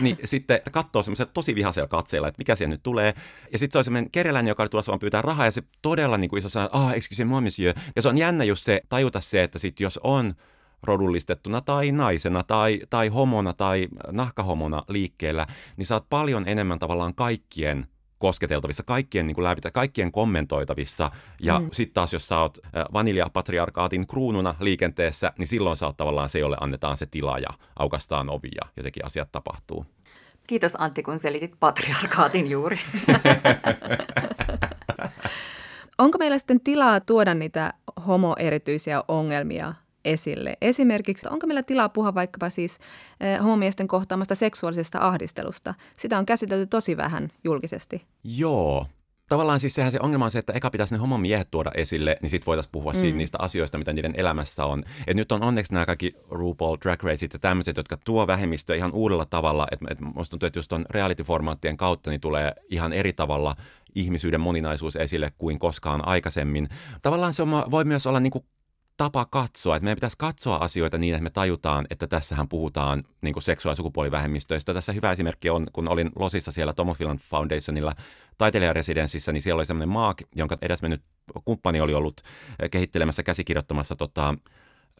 Niin sitten katsoo semmoisella tosi vihaisella katseella, että mikä siellä nyt tulee. Ja sitten se on semmoinen kerjäläinen, joka oli tulossa vaan pyytää rahaa, ja se todella niin kuin iso sanoo, ah, excuse moi monsieur. Ja se on jännä just se, tajuta se, että sitten jos on rodullistettuna tai naisena tai, tai homona tai nahkahomona liikkeellä, niin sä oot paljon enemmän tavallaan kaikkien kosketeltavissa, kaikkien niin kuin läpitä, kaikkien kommentoitavissa. Ja mm. sitten taas, jos sä oot vaniljapatriarkaatin kruununa liikenteessä, niin silloin sä oot tavallaan se, jolle annetaan se tila ja aukastaan ovi ja jotenkin asiat tapahtuu. Kiitos Antti, kun selitit patriarkaatin juuri. Onko meillä sitten tilaa tuoda niitä homoerityisiä ongelmia esille? Esimerkiksi onko meillä tilaa puhua vaikkapa siis eh, homomiesten kohtaamasta seksuaalisesta ahdistelusta? Sitä on käsitelty tosi vähän julkisesti. Joo. Tavallaan siis sehän se ongelma on se, että eka pitäisi ne homomiehet tuoda esille, niin sitten voitaisiin puhua mm. niistä asioista, mitä niiden elämässä on. Et nyt on onneksi nämä kaikki RuPaul's Drag Race ja tämmöiset, jotka tuo vähemmistöä ihan uudella tavalla. Et, et musta tuntuu, että just tuon reality-formaattien kautta niin tulee ihan eri tavalla ihmisyyden moninaisuus esille kuin koskaan aikaisemmin. Tavallaan se on, voi myös olla niinku tapa katsoa, että meidän pitäisi katsoa asioita niin, että me tajutaan, että tässähän puhutaan niin kuin seksuaali- ja sukupuolivähemmistöistä. Tässä hyvä esimerkki on, kun olin Losissa siellä Tom of Finland Foundationilla taiteilijaresidenssissä, niin siellä oli semmoinen maak, jonka edesmennyt kumppani oli ollut kehittelemässä, käsikirjoittamassa tota,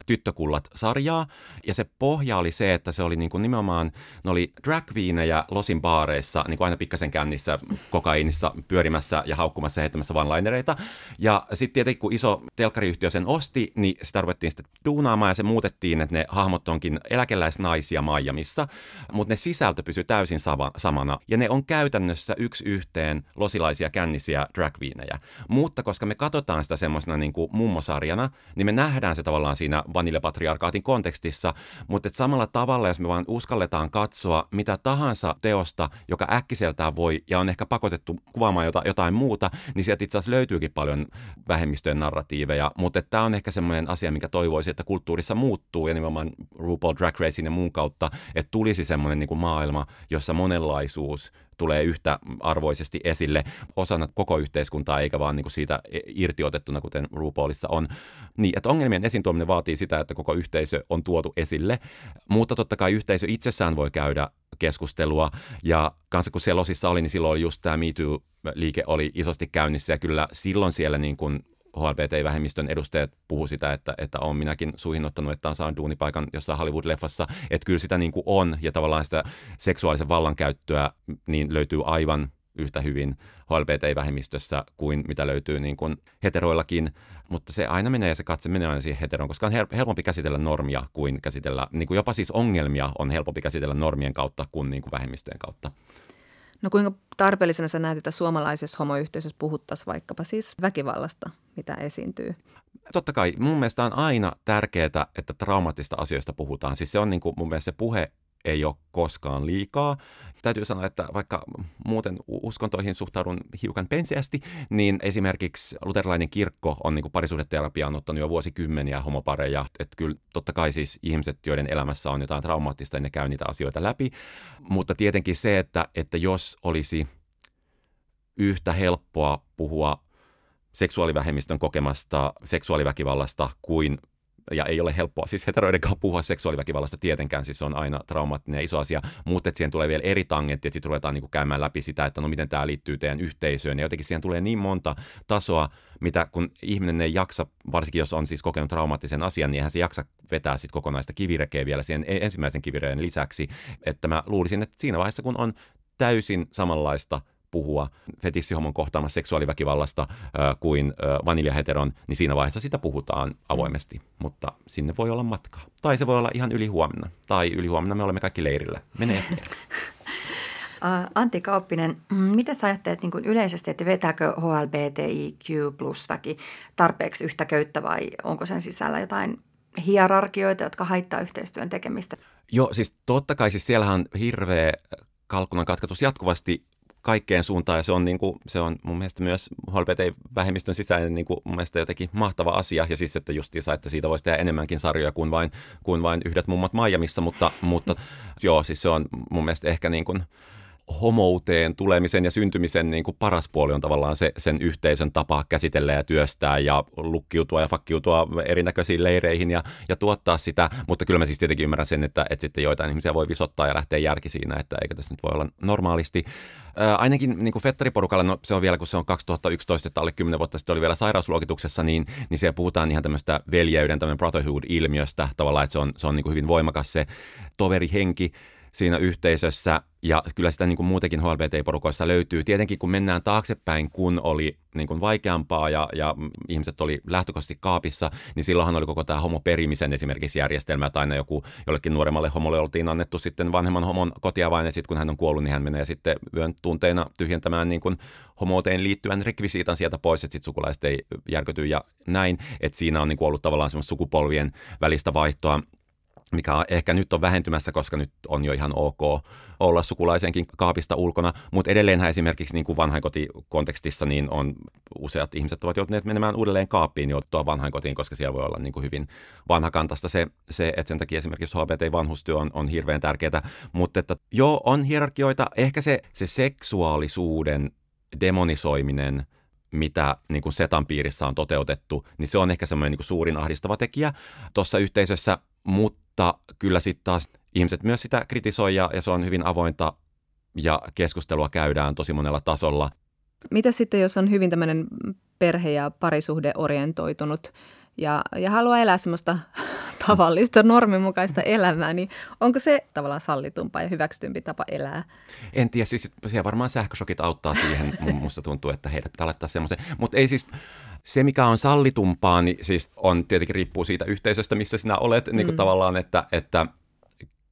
Tyttökullat-sarjaa, ja se pohja oli se, että se oli niin kuin nimenomaan, ne oli drag-viinejä losin baareissa, niin kuin aina pikkasen kännissä, kokaiinissa pyörimässä ja haukkumassa ja heittämässä one-linereita. Ja sitten tietenkin, kun iso telkkariyhtiö sen osti, niin sitä ruvettiin sitten duunaamaan, ja se muutettiin, että ne hahmot onkin eläkeläisnaisia Miamissa, mutta ne sisältö pysyi täysin sama, samana, ja ne on käytännössä yksi yhteen losilaisia kännisiä drag-viinejä. Mutta koska me katsotaan sitä semmoisena niin kuin mummosarjana, niin me nähdään se tavallaan siinä vaniljapatriarkaatin kontekstissa, mutta samalla tavalla, jos me vaan uskalletaan katsoa mitä tahansa teosta, joka äkkiseltään voi ja on ehkä pakotettu kuvaamaan jotain, jotain muuta, niin sieltä itse asiassa löytyykin paljon vähemmistöjen narratiiveja, mutta tämä on ehkä semmoinen asia, mikä toivoisi, että kulttuurissa muuttuu ja nimenomaan RuPaul Drag Racing ja muun kautta, että tulisi semmoinen niin kuin maailma, jossa monenlaisuus tulee yhtä arvoisesti esille osana koko yhteiskuntaa, eikä vaan niin kuin siitä irtiotettuna, kuten RuPaulissa on. Niin, että ongelmien esiin tuominen vaatii sitä, että koko yhteisö on tuotu esille, mutta totta kai yhteisö itsessään voi käydä keskustelua, ja kanssa kun siellä losissa oli, niin silloin oli just tämä Me Too-liike oli isosti käynnissä, ja kyllä silloin siellä niin kuin H L B T-vähemmistön edustajat puhu sitä, että, että on minäkin suihin ottanut, että on saanut duunipaikan jossain Hollywood-leffassa, että kyllä sitä niin kuin on, ja tavallaan sitä seksuaalisen vallankäyttöä niin löytyy aivan yhtä hyvin H L B T-vähemmistössä kuin mitä löytyy niin kuin heteroillakin, mutta se aina menee ja se katse menee aina siihen heteroon, koska on helpompi käsitellä normia kuin käsitellä, niin kuin jopa siis ongelmia on helpompi käsitellä normien kautta kuin, niin kuin vähemmistöjen kautta. No kuinka tarpeellisena sä näet, että suomalaisessa homoyhteisössä puhuttaisiin vaikkapa siis väkivallasta, mitä esiintyy? Totta kai. Mun mielestä on aina tärkeää, että traumaattista asioista puhutaan. Siis se on niin kuin mun mielestä se puhe ei ole koskaan liikaa. Täytyy sanoa, että vaikka muuten uskontoihin suhtaudun hiukan penseästi, niin esimerkiksi luterilainen kirkko on niin kuin parisuhdeterapiaan ottanut jo vuosikymmeniä homopareja. Että kyllä totta kai siis ihmiset, joiden elämässä on jotain traumaattista, ja ne käy niitä asioita läpi. Mutta tietenkin se, että, että jos olisi yhtä helppoa puhua seksuaalivähemmistön kokemasta seksuaaliväkivallasta kuin ja ei ole helppoa siis heteroidenkaan puhua seksuaaliväkivallasta tietenkään, siis se on aina traumaattinen ja iso asia, mutta siihen tulee vielä eri tangentti, että sitten ruvetaan niinku käymään läpi sitä, että no miten tämä liittyy teidän yhteisöön, ja jotenkin siihen tulee niin monta tasoa, mitä kun ihminen ei jaksa, varsinkin jos on siis kokenut traumaattisen asian, niin eihän se jaksa vetää sitten kokonaista kivirekeä vielä siihen ensimmäisen kivireen lisäksi, että mä luulisin, että siinä vaiheessa kun on täysin samanlaista puhua fetissihomon kohtaamassa seksuaaliväkivallasta äh, kuin äh, vaniljaheteron, niin siinä vaiheessa sitä puhutaan avoimesti, mutta sinne voi olla matkaa. Tai se voi olla ihan yli huomenna, tai yli huomenna me olemme kaikki leirillä. Menee. Antti Kauppinen, mitä sä ajattelet niin kuin yleisesti, että vetääkö H L B T I Q plus väki tarpeeksi yhtä köyttä vai onko sen sisällä jotain hierarkioita, jotka haittaa yhteistyön tekemistä? Joo, siis totta kai siis siellähän on hirveä kalkkunan katkatus jatkuvasti kaikkeen suuntaan, ja se on, niin kuin, se on mun mielestä myös H L B T-vähemmistön sisäinen niin kuin, mun mielestä jotenkin mahtava asia, ja siis että justiinsa, että siitä voisi tehdä enemmänkin sarjoja kuin vain, kuin vain yhdet mummat Miamissa, mutta, mutta joo, siis se on mun mielestä ehkä niin kuin homouteen tulemisen ja syntymisen niin kuin paras puoli on tavallaan se, sen yhteisön tapa käsitellä ja työstää ja lukkiutua ja fakkiutua erinäköisiin leireihin ja, ja tuottaa sitä, mutta kyllä mä siis tietenkin ymmärrän sen, että, että sitten joitain ihmisiä voi visottaa ja lähteä järki siinä, että eikö tässä nyt voi olla normaalisti. Ää, ainakin niin kuin fettariporukalla, no se on vielä kun se on kaksituhattayksitoista, että alle kymmenen vuotta sitten oli vielä sairausluokituksessa, niin, niin siellä puhutaan ihan tämmöistä veljeyden, tämmöinen brotherhood-ilmiöstä tavallaan, että se on, se on niin kuin hyvin voimakas se toverihenki siinä yhteisössä, ja kyllä sitä niin kuin muutenkin H L B T-porukoissa löytyy. Tietenkin kun mennään taaksepäin, kun oli niin kuin vaikeampaa ja, ja ihmiset oli lähtökohtaisesti kaapissa, niin silloinhan oli koko tämä homoperimisen esimerkiksi järjestelmä, että aina joku, jollekin nuoremmalle homolle oltiin annettu sitten vanhemman homon kotiavain, ja sitten kun hän on kuollut, niin hän menee sitten yön tunteina tyhjentämään niin kuin homouteen liittyvän rekvisiitan sieltä pois, että sitten sukulaiset ei järkyty ja näin. Että siinä on niin kuin ollut tavallaan semmoista sukupolvien välistä vaihtoa, mikä ehkä nyt on vähentymässä, koska nyt on jo ihan ok olla sukulaisenkin kaapista ulkona, mutta edelleenhän esimerkiksi niin kuin vanhainkotikontekstissa niin on useat ihmiset ovat joutuneet menemään uudelleen kaappiin joutua vanhainkotiin, koska siellä voi olla niin kuin hyvin vanhakantaista se, se, että sen takia esimerkiksi H B T-vanhustyö on, on hirveän tärkeää, mutta että joo, on hierarkioita, ehkä se, se seksuaalisuuden demonisoiminen, mitä niin kuin Setan piirissä on toteutettu, niin se on ehkä semmoinen niin kuin suurin ahdistava tekijä tuossa yhteisössä, mutta kyllä sitten taas ihmiset myös sitä kritisoi ja, ja se on hyvin avointa ja keskustelua käydään tosi monella tasolla. Mitä sitten, jos on hyvin tämmöinen perhe- ja parisuhdeorientoitunut ja, ja haluaa elää semmoista tavallista, normimukaista elämää, niin onko se tavallaan sallitumpaa ja hyväksytympi tapa elää? En tiedä, siis siellä varmaan sähkösokit auttaa siihen, musta tuntuu, että heidät pitää laittaa semmoisen, mutta ei siis... Se, mikä on sallitumpaa, niin siis on tietenkin riippuu siitä yhteisöstä, missä sinä olet, niin kuin mm. tavallaan, että, että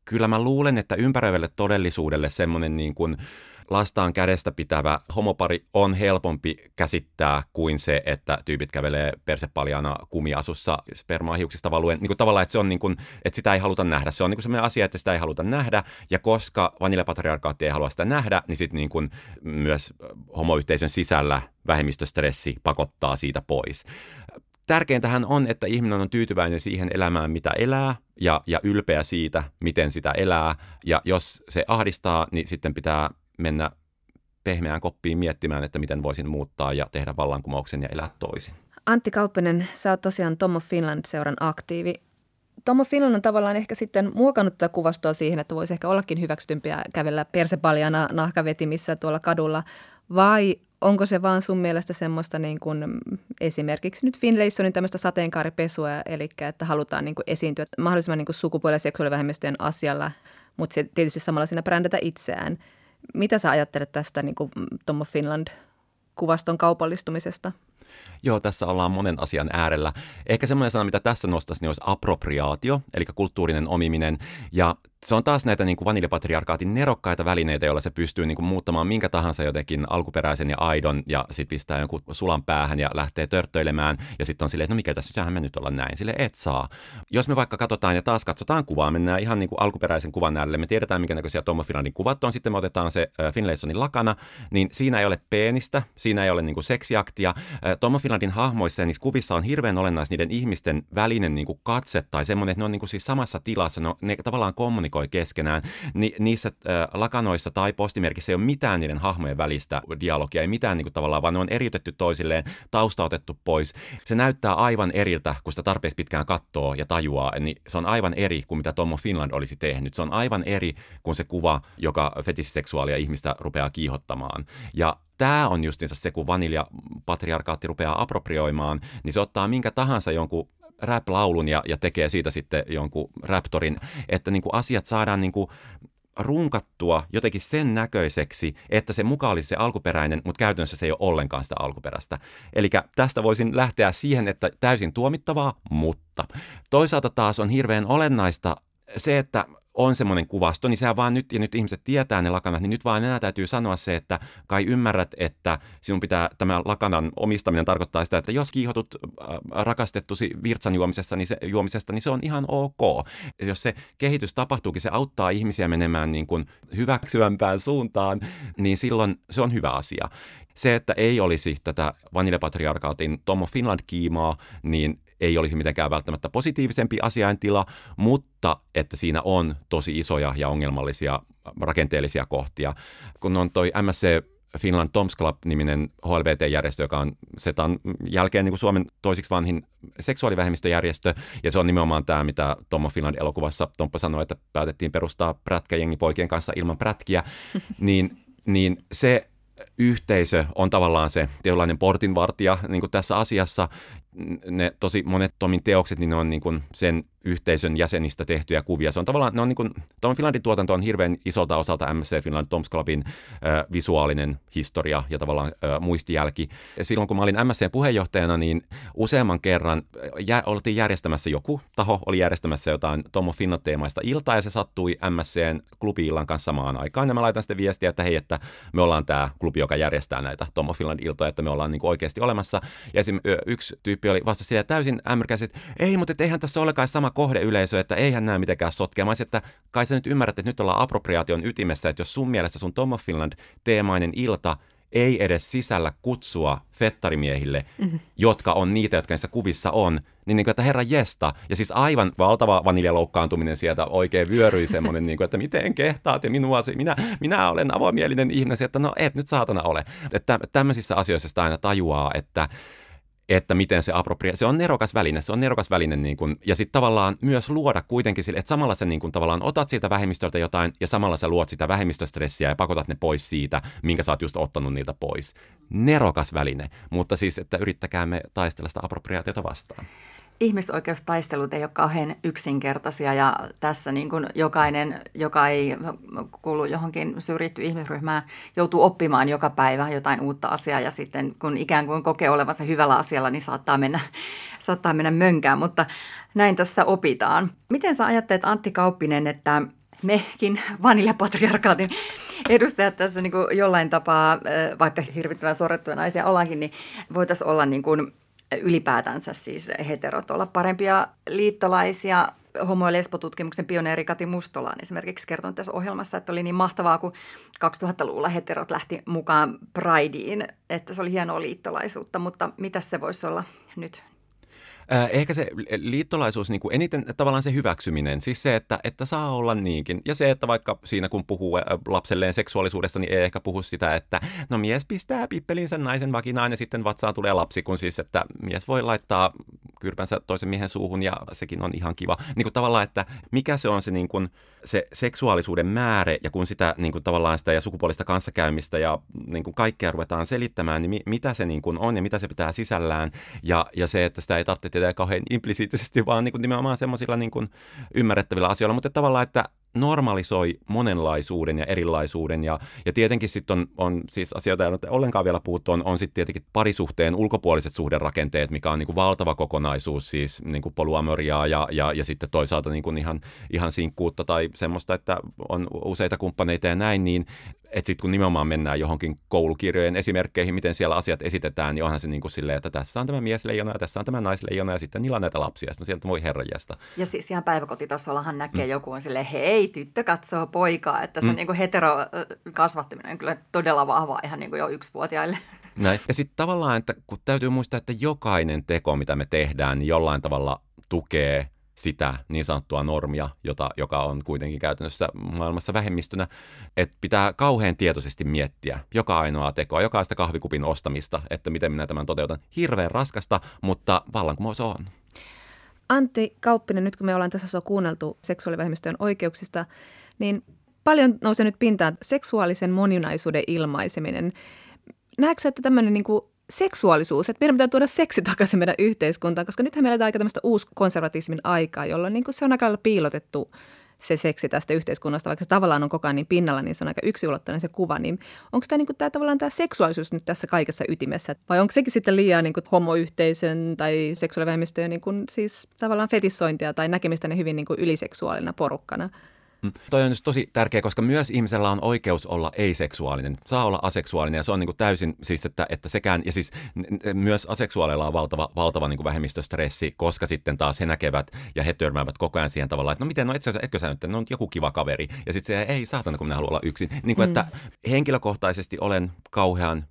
kyllä mä luulen, että ympäröivälle todellisuudelle semmoinen niin kuin lastaan kädestä pitävä homopari on helpompi käsittää kuin se, että tyypit kävelee persepaljana kumiasussa spermaa hiuksista valuen. Niin kuin tavallaan, että, se on niin kuin, että sitä ei haluta nähdä. Se on niin kuin sellainen asia, että sitä ei haluta nähdä, ja koska vaniljapatriarkaatti ei halua sitä nähdä, niin sitten niin kuin myös homoyhteisön sisällä vähemmistöstressi pakottaa siitä pois. Tärkeintähän on, että ihminen on tyytyväinen siihen elämään, mitä elää, ja, ja ylpeä siitä, miten sitä elää. Ja jos se ahdistaa, niin sitten pitää mennä pehmeään koppiin miettimään, että miten voisin muuttaa ja tehdä vallankumouksen ja elää toisin. Antti Kauppinen, sä oot tosiaan Tom of Finland-seuran aktiivi. Tom of Finland on tavallaan ehkä sitten muokannut tätä kuvastoa siihen, että voisi ehkä ollakin hyväksytympiä kävellä persepaljana nahkavetimissä tuolla kadulla, vai onko se vaan sun mielestä semmoista niin kuin esimerkiksi nyt Finlaysonin tämmöistä sateenkaaripesua, eli että halutaan niin kuin esiintyä mahdollisimman niin kuin sukupuoli- ja seksuaalivähemmistöjen asialla, mutta se tietysti samalla siinä brändätä itseään. Mitä sä ajattelet tästä niin kuin Tom of Finland-kuvaston kaupallistumisesta? Joo, tässä ollaan monen asian äärellä. Ehkä semmoinen sana, mitä tässä nostaisi, niin olisi appropriaatio, eli kulttuurinen omiminen. Ja se on taas näitä niin kuin vaniljapatriarkaatin nerokkaita välineitä, joilla se pystyy niin kuin muuttamaan minkä tahansa jotenkin alkuperäisen ja aidon, ja sitten pistää jonkun sulan päähän ja lähtee törttöilemään. Ja sitten on silleen, että no mikä tässä, jäähän me nyt olla näin, sille et saa. Jos me vaikka katsotaan ja taas katsotaan kuvaa, mennään ihan niin kuin alkuperäisen kuvan äärelle, me tiedetään minkä näköisiä Tom of Finlandin kuvat on, sitten me otetaan se Finlaysonin lakana, niin siinä ei ole peenistä, siinä ei ole niin kuin seksiaktia. Tom of Finlandin hahmoissa ja niissä kuvissa on hirveän olennais niiden ihmisten välinen niin kuin katse tai semmoinen, että ne on niin kuin siis samassa tilassa, ne, on, ne tavallaan kommunikoi keskenään. Ni, niissä äh, lakanoissa tai postimerkissä ei ole mitään niiden hahmojen välistä dialogia, ei mitään niin kuin tavallaan, vaan ne on eriytetty toisilleen, tausta otettu pois. Se näyttää aivan eriltä, kun sitä tarpeeksi pitkään katsoo ja tajuaa, niin se on aivan eri kuin mitä Tom of Finland olisi tehnyt. Se on aivan eri kuin se kuva, joka fetissiseksuaalia ihmistä rupeaa kiihottamaan. Ja tämä on justiinsa se, kun vaniljapatriarkaatti rupeaa approprioimaan, niin se ottaa minkä tahansa jonkun rap-laulun ja, ja tekee siitä sitten jonkun raptorin, että niinku asiat saadaan niinku runkattua jotenkin sen näköiseksi, että se muka olisi se alkuperäinen, mutta käytännössä se ei ole ollenkaan sitä alkuperäistä. Eli tästä voisin lähteä siihen, että täysin tuomittavaa, mutta toisaalta taas on hirveän olennaista se, että on semmoinen kuvasto, niin sehän vaan nyt, ja nyt ihmiset tietää ne lakanat, niin nyt vaan enää täytyy sanoa se, että kai ymmärrät, että sinun pitää, tämä lakanan omistaminen tarkoittaa sitä, että jos kiihotut rakastettusi virtsan juomisesta, niin se, juomisesta, niin se on ihan ok. Jos se kehitys tapahtuukin, se auttaa ihmisiä menemään niin kuin hyväksyvämpään suuntaan, niin silloin se on hyvä asia. Se, että ei olisi tätä vaniljapatriarkaatin Tom of Finland-kiimaa, niin ei olisi mitenkään välttämättä positiivisempi asiaintila, mutta että siinä on tosi isoja ja ongelmallisia rakenteellisia kohtia. Kun on toi M S C Finland Toms Club-niminen H L V T-järjestö, joka on Setan jälkeen niin kuin Suomen toisiksi vanhin seksuaalivähemmistöjärjestö, ja se on nimenomaan tämä, mitä Tom of Finland -elokuvassa Tomppa sanoi, että päätettiin perustaa prätkäjengi poikien kanssa ilman prätkiä, niin, niin se yhteisö on tavallaan se tietynlainen portinvartija niin kuin tässä asiassa. Ne tosi monet Tomin teokset, niin ne on niin kuin sen yhteisön jäsenistä tehtyjä kuvia. Se on tavallaan, ne on niin kuin, Tom Finlandin tuotanto on hirveän isolta osalta M S C Finland Toms Clubin äh, visuaalinen historia ja tavallaan äh, muistijälki. Silloin kun mä olin M S C:n puheenjohtajana, niin useamman kerran jä, oltiin järjestämässä, joku taho oli järjestämässä jotain Tom of Finland-teemaista iltaa, ja se sattui M S C:n klubi-illan kanssa samaan aikaan. Ja mä laitan sitten viestiä, että hei, että me ollaan tämä klubi, joka järjestää näitä Tom of Finland-iltoja, että me ollaan niin kuin oikeasti olemassa. Ja esimerkiksi yksi tyyppi oli vasta siellä täysin ämmäkäiset, että ei, mutta eihän tässä olekaan sama kohdeyleisö, että eihän nämä mitenkään sotkea. Mä olisin, että kai sä nyt ymmärrät, että nyt ollaan appropriaation ytimessä, että jos sun mielestä sun Tom of Finland-teemainen ilta ei edes sisällä kutsua fettarimiehille, mm-hmm. jotka on niitä, jotka niissä kuvissa on, niin, niin kuin, että herra jesta. Ja siis aivan valtava vaniljaloukkaantuminen sieltä oikein vyöryi semmoinen, niin kuin, että miten kehtaat ja minua, minä, minä olen avoimielinen ihminen, että no et nyt saatana ole. Että tämmöisissä asioissa sitä aina tajuaa, että että miten se appropria, se on nerokas väline, se on nerokas väline niin kuin, ja sitten tavallaan myös luoda kuitenkin sille, että samalla sä niin kuin tavallaan otat siltä vähemmistöltä jotain ja samalla sä luot sitä vähemmistöstressiä ja pakotat ne pois siitä, minkä sä oot just ottanut niiltä pois. Nerokas väline, mutta siis, että yrittäkäämme taistella sitä appropriaatiota vastaan. ihmisoikeustaistelut ei ole kauhean yksinkertaisia ja tässä niin kuin jokainen, joka ei kuulu johonkin syrjitty ihmisryhmään, joutuu oppimaan joka päivä jotain uutta asiaa ja sitten kun ikään kuin kokee olevansa hyvällä asialla, niin saattaa mennä, saattaa mennä mönkään, mutta näin tässä opitaan. Miten sä ajattelet, Antti Kauppinen, että mekin vaniljapatriarkaatin edustajat tässä niin kuin jollain tapaa, vaikka hirvittävän sorrettuja naisia ollaankin, niin voitaisiin olla niin kuin ylipäätänsä siis heterot olla parempia liittolaisia. Homo- ja lesbotutkimuksen pioneeri Kati Mustola on esimerkiksi kertonut tässä ohjelmassa, että oli niin mahtavaa, kun kaksituhattaluvulla heterot lähti mukaan Prideen, että se oli hienoa liittolaisuutta, mutta mitä se voisi olla nyt? Ehkä se liittolaisuus, niin kuin eniten tavallaan se hyväksyminen, siis se, että, että saa olla niinkin. Ja se, että vaikka siinä kun puhuu lapselleen seksuaalisuudesta, niin ei ehkä puhu sitä, että no mies pistää pippelinsä naisen vaginaan ja sitten vatsaan tulee lapsi, kun siis, että mies voi laittaa kyrpänsä toisen miehen suuhun ja sekin on ihan kiva. Niin kuin tavallaan, että mikä se on se, niin kuin, se seksuaalisuuden määrä ja kun sitä niin kuin, tavallaan sitä ja sukupuolista kanssakäymistä ja niin kuin kaikkea ruvetaan selittämään, niin mi- mitä se niin kuin on ja mitä se pitää sisällään ja, ja se, että sitä ei tarvitse tehdä kauhean implisiittisesti, vaan niin kuin nimenomaan semmoisilla niin kuin ymmärrettävillä asioilla, mutta tavallaan, että normalisoi monenlaisuuden ja erilaisuuden ja, ja tietenkin sitten on, on siis asioita, joita ollenkaan vielä puhuttu, on, on sitten tietenkin parisuhteen ulkopuoliset suhderakenteet, mikä on niin kuin valtava kokonaisuus, siis niin kuin polyamoriaa ja, ja, ja sitten toisaalta niin kuin ihan, ihan sinkkuutta tai semmoista, että on useita kumppaneita ja näin, niin että sitten kun nimenomaan mennään johonkin koulukirjojen esimerkkeihin, miten siellä asiat esitetään, niin onhan se niin kuin silleen, että tässä on tämä miesleijona ja tässä on tämä naisleijona ja sitten niillä on näitä lapsia, sitten sieltä voi herranjästä. Ja siis ihan päiväkotitasollahan näkee mm. joku on silleen, hei, tyttö katsoo poikaa, että se mm. niin kuin heterokasvattaminen on kyllä todella vahvaa ihan niin kuin jo yksivuotiaille. Näin. Ja sitten tavallaan, että kun täytyy muistaa, että jokainen teko, mitä me tehdään, niin jollain tavalla tukee sitä niin sanottua normia, jota, joka on kuitenkin käytännössä maailmassa vähemmistönä, että pitää kauhean tietoisesti miettiä joka ainoa tekoa, jokaista kahvikupin ostamista, että miten minä tämän toteutan. Hirveän raskasta, mutta vallankumous on. Antti Kauppinen, nyt kun me ollaan tässä sua kuunneltu seksuaalivähemmistöjen oikeuksista, niin paljon nousee nyt pintaan seksuaalisen moninaisuuden ilmaiseminen. Näetkö sä, että tämmöinen niin kuin seksuaalisuus, että meidän pitää tuoda seksi takaisin meidän yhteiskuntaan, koska nythän meillä on aika tämmöistä uuskonservatismin aikaa, jolloin niin se on aika lailla piilotettu se seksi tästä yhteiskunnasta, vaikka se tavallaan on koko ajan niin pinnalla, niin se on aika yksiulotteinen se kuva. Niin onko tämä, niin tämä tavallaan tämä seksuaalisuus nyt tässä kaikessa ytimessä, vai onko sekin sitten liian niin homoyhteisön tai seksuaalivähemmistöjen niin siis tavallaan fetissointia tai näkemistä ne hyvin niin yliseksuaalina porukkana? Mm. Toi on tosi tärkeä, koska myös ihmisellä on oikeus olla ei-seksuaalinen. Saa olla aseksuaalinen ja se on niin kuin täysin, siis että, että sekään, ja siis myös aseksuaaleilla on valtava, valtava niin kuin vähemmistöstressi, koska sitten taas he näkevät ja he törmäävät koko ajan siihen tavallaan, että no miten, no et, etkö sä nyt, no on joku kiva kaveri. Ja sitten se ei saatana, kun minä haluan olla yksin. Niin kuin, että henkilökohtaisesti olen kauhean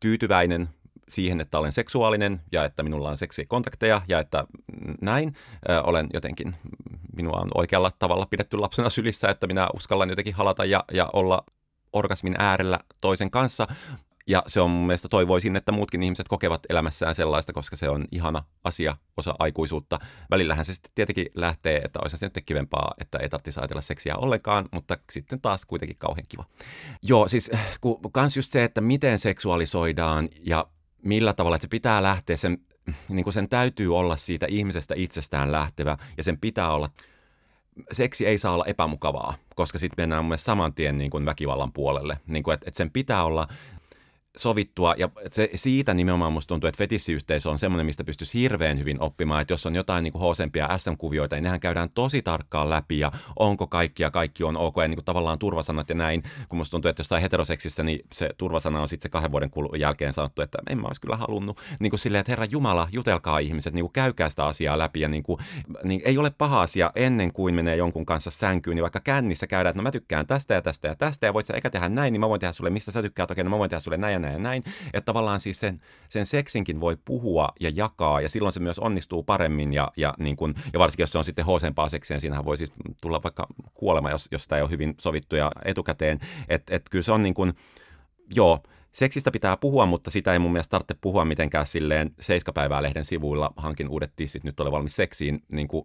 tyytyväinen siihen, että olen seksuaalinen ja että minulla on seksikontakteja ja että näin. Ö, olen jotenkin, minua on oikealla tavalla pidetty lapsena sylissä, että minä uskallan jotenkin halata ja, ja olla orgasmin äärellä toisen kanssa. Ja se on mun mielestä, toivoisin, että muutkin ihmiset kokevat elämässään sellaista, koska se on ihana asia, osa aikuisuutta. Välillähän se sitten tietenkin lähtee, että olisi se nyt kivempaa, että ei tarvitsisi ajatella seksiä ollenkaan, mutta sitten taas kuitenkin kauhean kiva. Joo, siis kun, kans just se, että miten seksuaalisoidaan ja millä tavalla, että se pitää lähteä, sen, niin kuin sen täytyy olla siitä ihmisestä itsestään lähtevä ja sen pitää olla, seksi ei saa olla epämukavaa, koska sitten mennään mun mielestä saman tien niin kuin väkivallan puolelle, niin kuin, että, että sen pitää olla sovittua ja se, siitä nimenomaan musta tuntuu, että fetissiyhteisö on semmoinen, mistä pystyisi hirveän hyvin oppimaan, että jos on jotain niin kuin hoosempia S M-kuvioita, niin nehän käydään tosi tarkkaan läpi ja onko kaikki ja kaikki on ok ja niin kuin tavallaan turvasanat ja näin, kun musta tuntuu, että jossain heteroseksissä niin se turvasana on sitten se kahden vuoden jälkeen sanottu, että en mä olisi kyllä halunnut, niin kuin silleen, että herra Jumala, jutelkaa ihmiset, niin kuin käykää sitä asiaa läpi ja niin kuin, niin ei ole paha asia ennen kuin menee jonkun kanssa sänkyyn, niin vaikka kännissä käydään, että no mä tykkään tästä ja tästä ja tästä ja voit sä eikä tehdä näin, niin mä voin tehdä sulle, mistä sä tykkäät, okei, no mä voin tehdä sulle näin. Ja näin. Että tavallaan siis sen, sen seksinkin voi puhua ja jakaa ja silloin se myös onnistuu paremmin ja, ja, niin kun, ja varsinkin jos se on sitten hoosempaa seksiä, niin siinähän voi siis tulla vaikka kuolema, jos, jos tämä ei ole hyvin sovittu ja etukäteen. Että et kyllä se on niin kuin, joo, seksistä pitää puhua, mutta sitä ei mun mielestä tarvitse puhua mitenkään silleen Seiskapäivää-lehden sivuilla, hankin uudet tissit, nyt olen valmis seksiin, niin kuin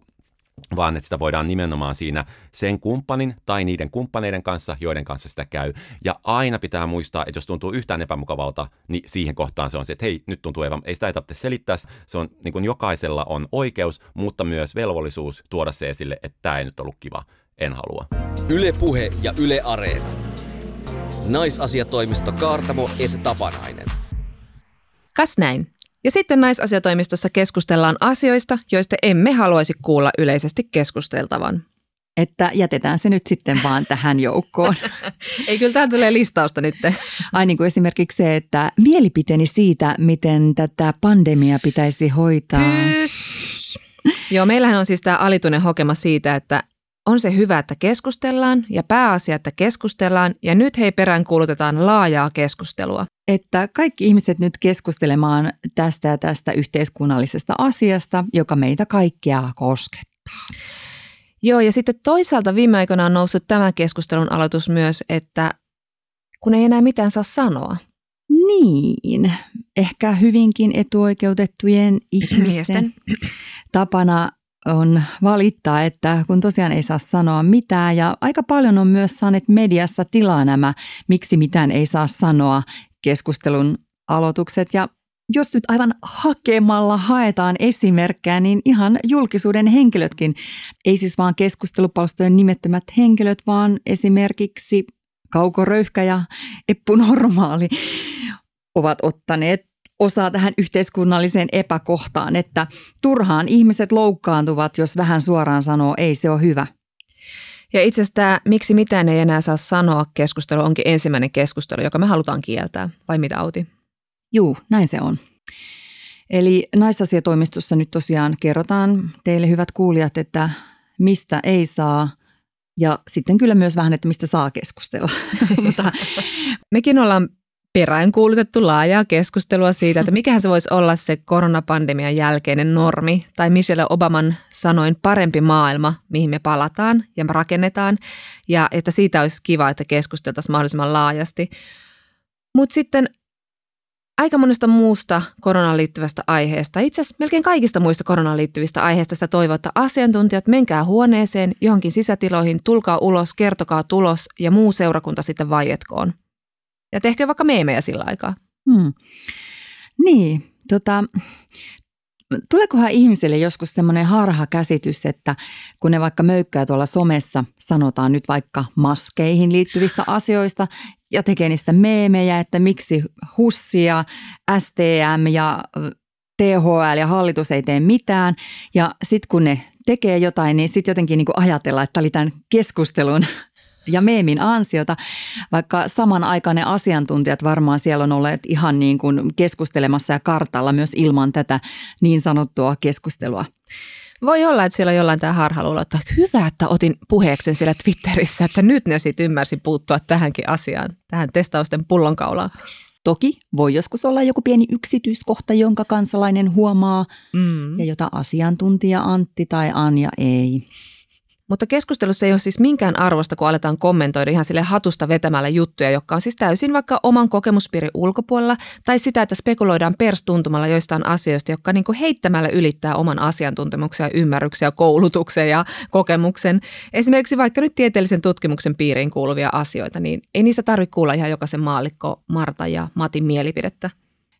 vaan että sitä voidaan nimenomaan siinä sen kumppanin tai niiden kumppaneiden kanssa, joiden kanssa sitä käy. Ja aina pitää muistaa, että jos tuntuu yhtään epämukavalta, niin siihen kohtaan se on se, että hei, nyt tuntuu epämukavalta. Ei sitä ei tarvitse selittää. Se on, niin kuin jokaisella on oikeus, mutta myös velvollisuus tuoda se esille, että tämä ei nyt ollut kiva, en halua. Yle Puhe ja Yle Areena. Naisasiatoimisto Kaartamo et Tapanainen. Kas näin. Ja sitten naisasiatoimistossa keskustellaan asioista, joista emme haluaisi kuulla yleisesti keskusteltavan. Että jätetään se nyt sitten vaan tähän joukkoon. Ei, kyllä tähän tulee listausta nyt. Ai niin kuin esimerkiksi se, että mielipiteeni siitä, miten tätä pandemiaa pitäisi hoitaa. Pyss. Joo, meillähän on siis tämä alituinen hokema siitä, että on se hyvä, että keskustellaan ja pääasia, että keskustellaan ja nyt hei peräänkuulutetaan laajaa keskustelua. Että kaikki ihmiset nyt keskustelemaan tästä ja tästä yhteiskunnallisesta asiasta, joka meitä kaikkia koskettaa. Joo, ja sitten toisaalta viime aikoina on noussut tämän keskustelun aloitus myös, että kun ei enää mitään saa sanoa. Niin, ehkä hyvinkin etuoikeutettujen ihmisten tapana on valittaa, että kun tosiaan ei saa sanoa mitään ja aika paljon on myös saaneet mediassa tilaa nämä, miksi mitään ei saa sanoa keskustelun aloitukset ja jos nyt aivan hakemalla haetaan esimerkkejä, niin ihan julkisuuden henkilötkin, ei siis vaan keskustelupalstojen nimettömät henkilöt, vaan esimerkiksi Kauko Röyhkä ja Eppu Normaali ovat ottaneet osaa tähän yhteiskunnalliseen epäkohtaan, että turhaan ihmiset loukkaantuvat, jos vähän suoraan sanoo, ei se ole hyvä. Ja itse asiassa tämä, miksi mitään ei enää saa sanoa keskustelu, onkin ensimmäinen keskustelu, joka me halutaan kieltää, vai mitä Auti? Juu, näin se on. Eli naisasiatoimistossa nyt tosiaan kerrotaan teille hyvät kuulijat, että mistä ei saa ja sitten kyllä myös vähän, että mistä saa keskustella. Mutta mekin ollaan peräänkuulutettu laajaa keskustelua siitä, että mikähän se voisi olla se koronapandemian jälkeinen normi tai Michelle Obaman sanoin parempi maailma, mihin me palataan ja me rakennetaan ja että siitä olisi kiva, että keskusteltaisiin mahdollisimman laajasti. Mutta sitten aika monesta muusta koronaan liittyvästä aiheesta, itse asiassa melkein kaikista muista koronaan liittyvistä aiheista sitä toivoo, että asiantuntijat menkää huoneeseen, johonkin sisätiloihin, tulkaa ulos, kertokaa tulos ja muu seurakunta sitten vaietkoon. Ja tehkö vaikka meemejä sillä aikaa. Hmm. Niin, tota, tuleekohan ihmisille joskus semmoinen harhakäsitys, että kun ne vaikka möykkää tuolla somessa, sanotaan nyt vaikka maskeihin liittyvistä asioista ja tekee niistä meemejä, että miksi H U S ja S T M ja T H L ja hallitus ei tee mitään ja sitten kun ne tekee jotain, niin sitten jotenkin niin kuin ajatellaan, että tämä oli tämän keskustelun ja meemin ansiota, vaikka samanaikainen asiantuntijat varmaan siellä on olleet ihan niin kuin keskustelemassa ja kartalla myös ilman tätä niin sanottua keskustelua. Voi olla, että siellä on jollain tämä harhaluulo, että hyvä, että otin puheeksen siellä Twitterissä, että nyt ne sitten ymmärsi puuttua tähänkin asiaan, tähän testausten pullonkaulaan. Toki voi joskus olla joku pieni yksityiskohta, jonka kansalainen huomaa mm. ja jota asiantuntija Antti tai Anja ei. Mutta keskustelussa ei ole siis minkään arvosta, kun aletaan kommentoida ihan sille hatusta vetämällä juttuja, jotka on siis täysin vaikka oman kokemuspiirin ulkopuolella, tai sitä, että spekuloidaan perstuntumalla joistain asioista, jotka niin kuin heittämällä ylittää oman asiantuntemuksen ja ymmärryksen ja koulutuksen ja kokemuksen. Esimerkiksi vaikka nyt tieteellisen tutkimuksen piiriin kuuluvia asioita, niin ei niistä tarvitse kuulla ihan jokaisen maallikko Marta ja Matin mielipidettä.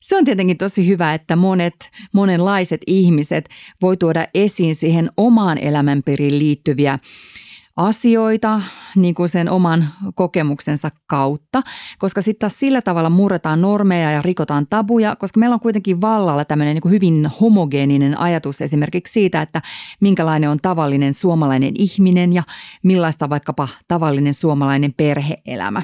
Se on tietenkin tosi hyvä, että monet, monenlaiset ihmiset voi tuoda esiin siihen omaan elämänpiiriin liittyviä asioita niin kuin sen oman kokemuksensa kautta, koska sitten taas sillä tavalla murretaan normeja ja rikotaan tabuja, koska meillä on kuitenkin vallalla tämmöinen niin kuin hyvin homogeeninen ajatus esimerkiksi siitä, että minkälainen on tavallinen suomalainen ihminen ja millaista vaikkapa tavallinen suomalainen perhe-elämä.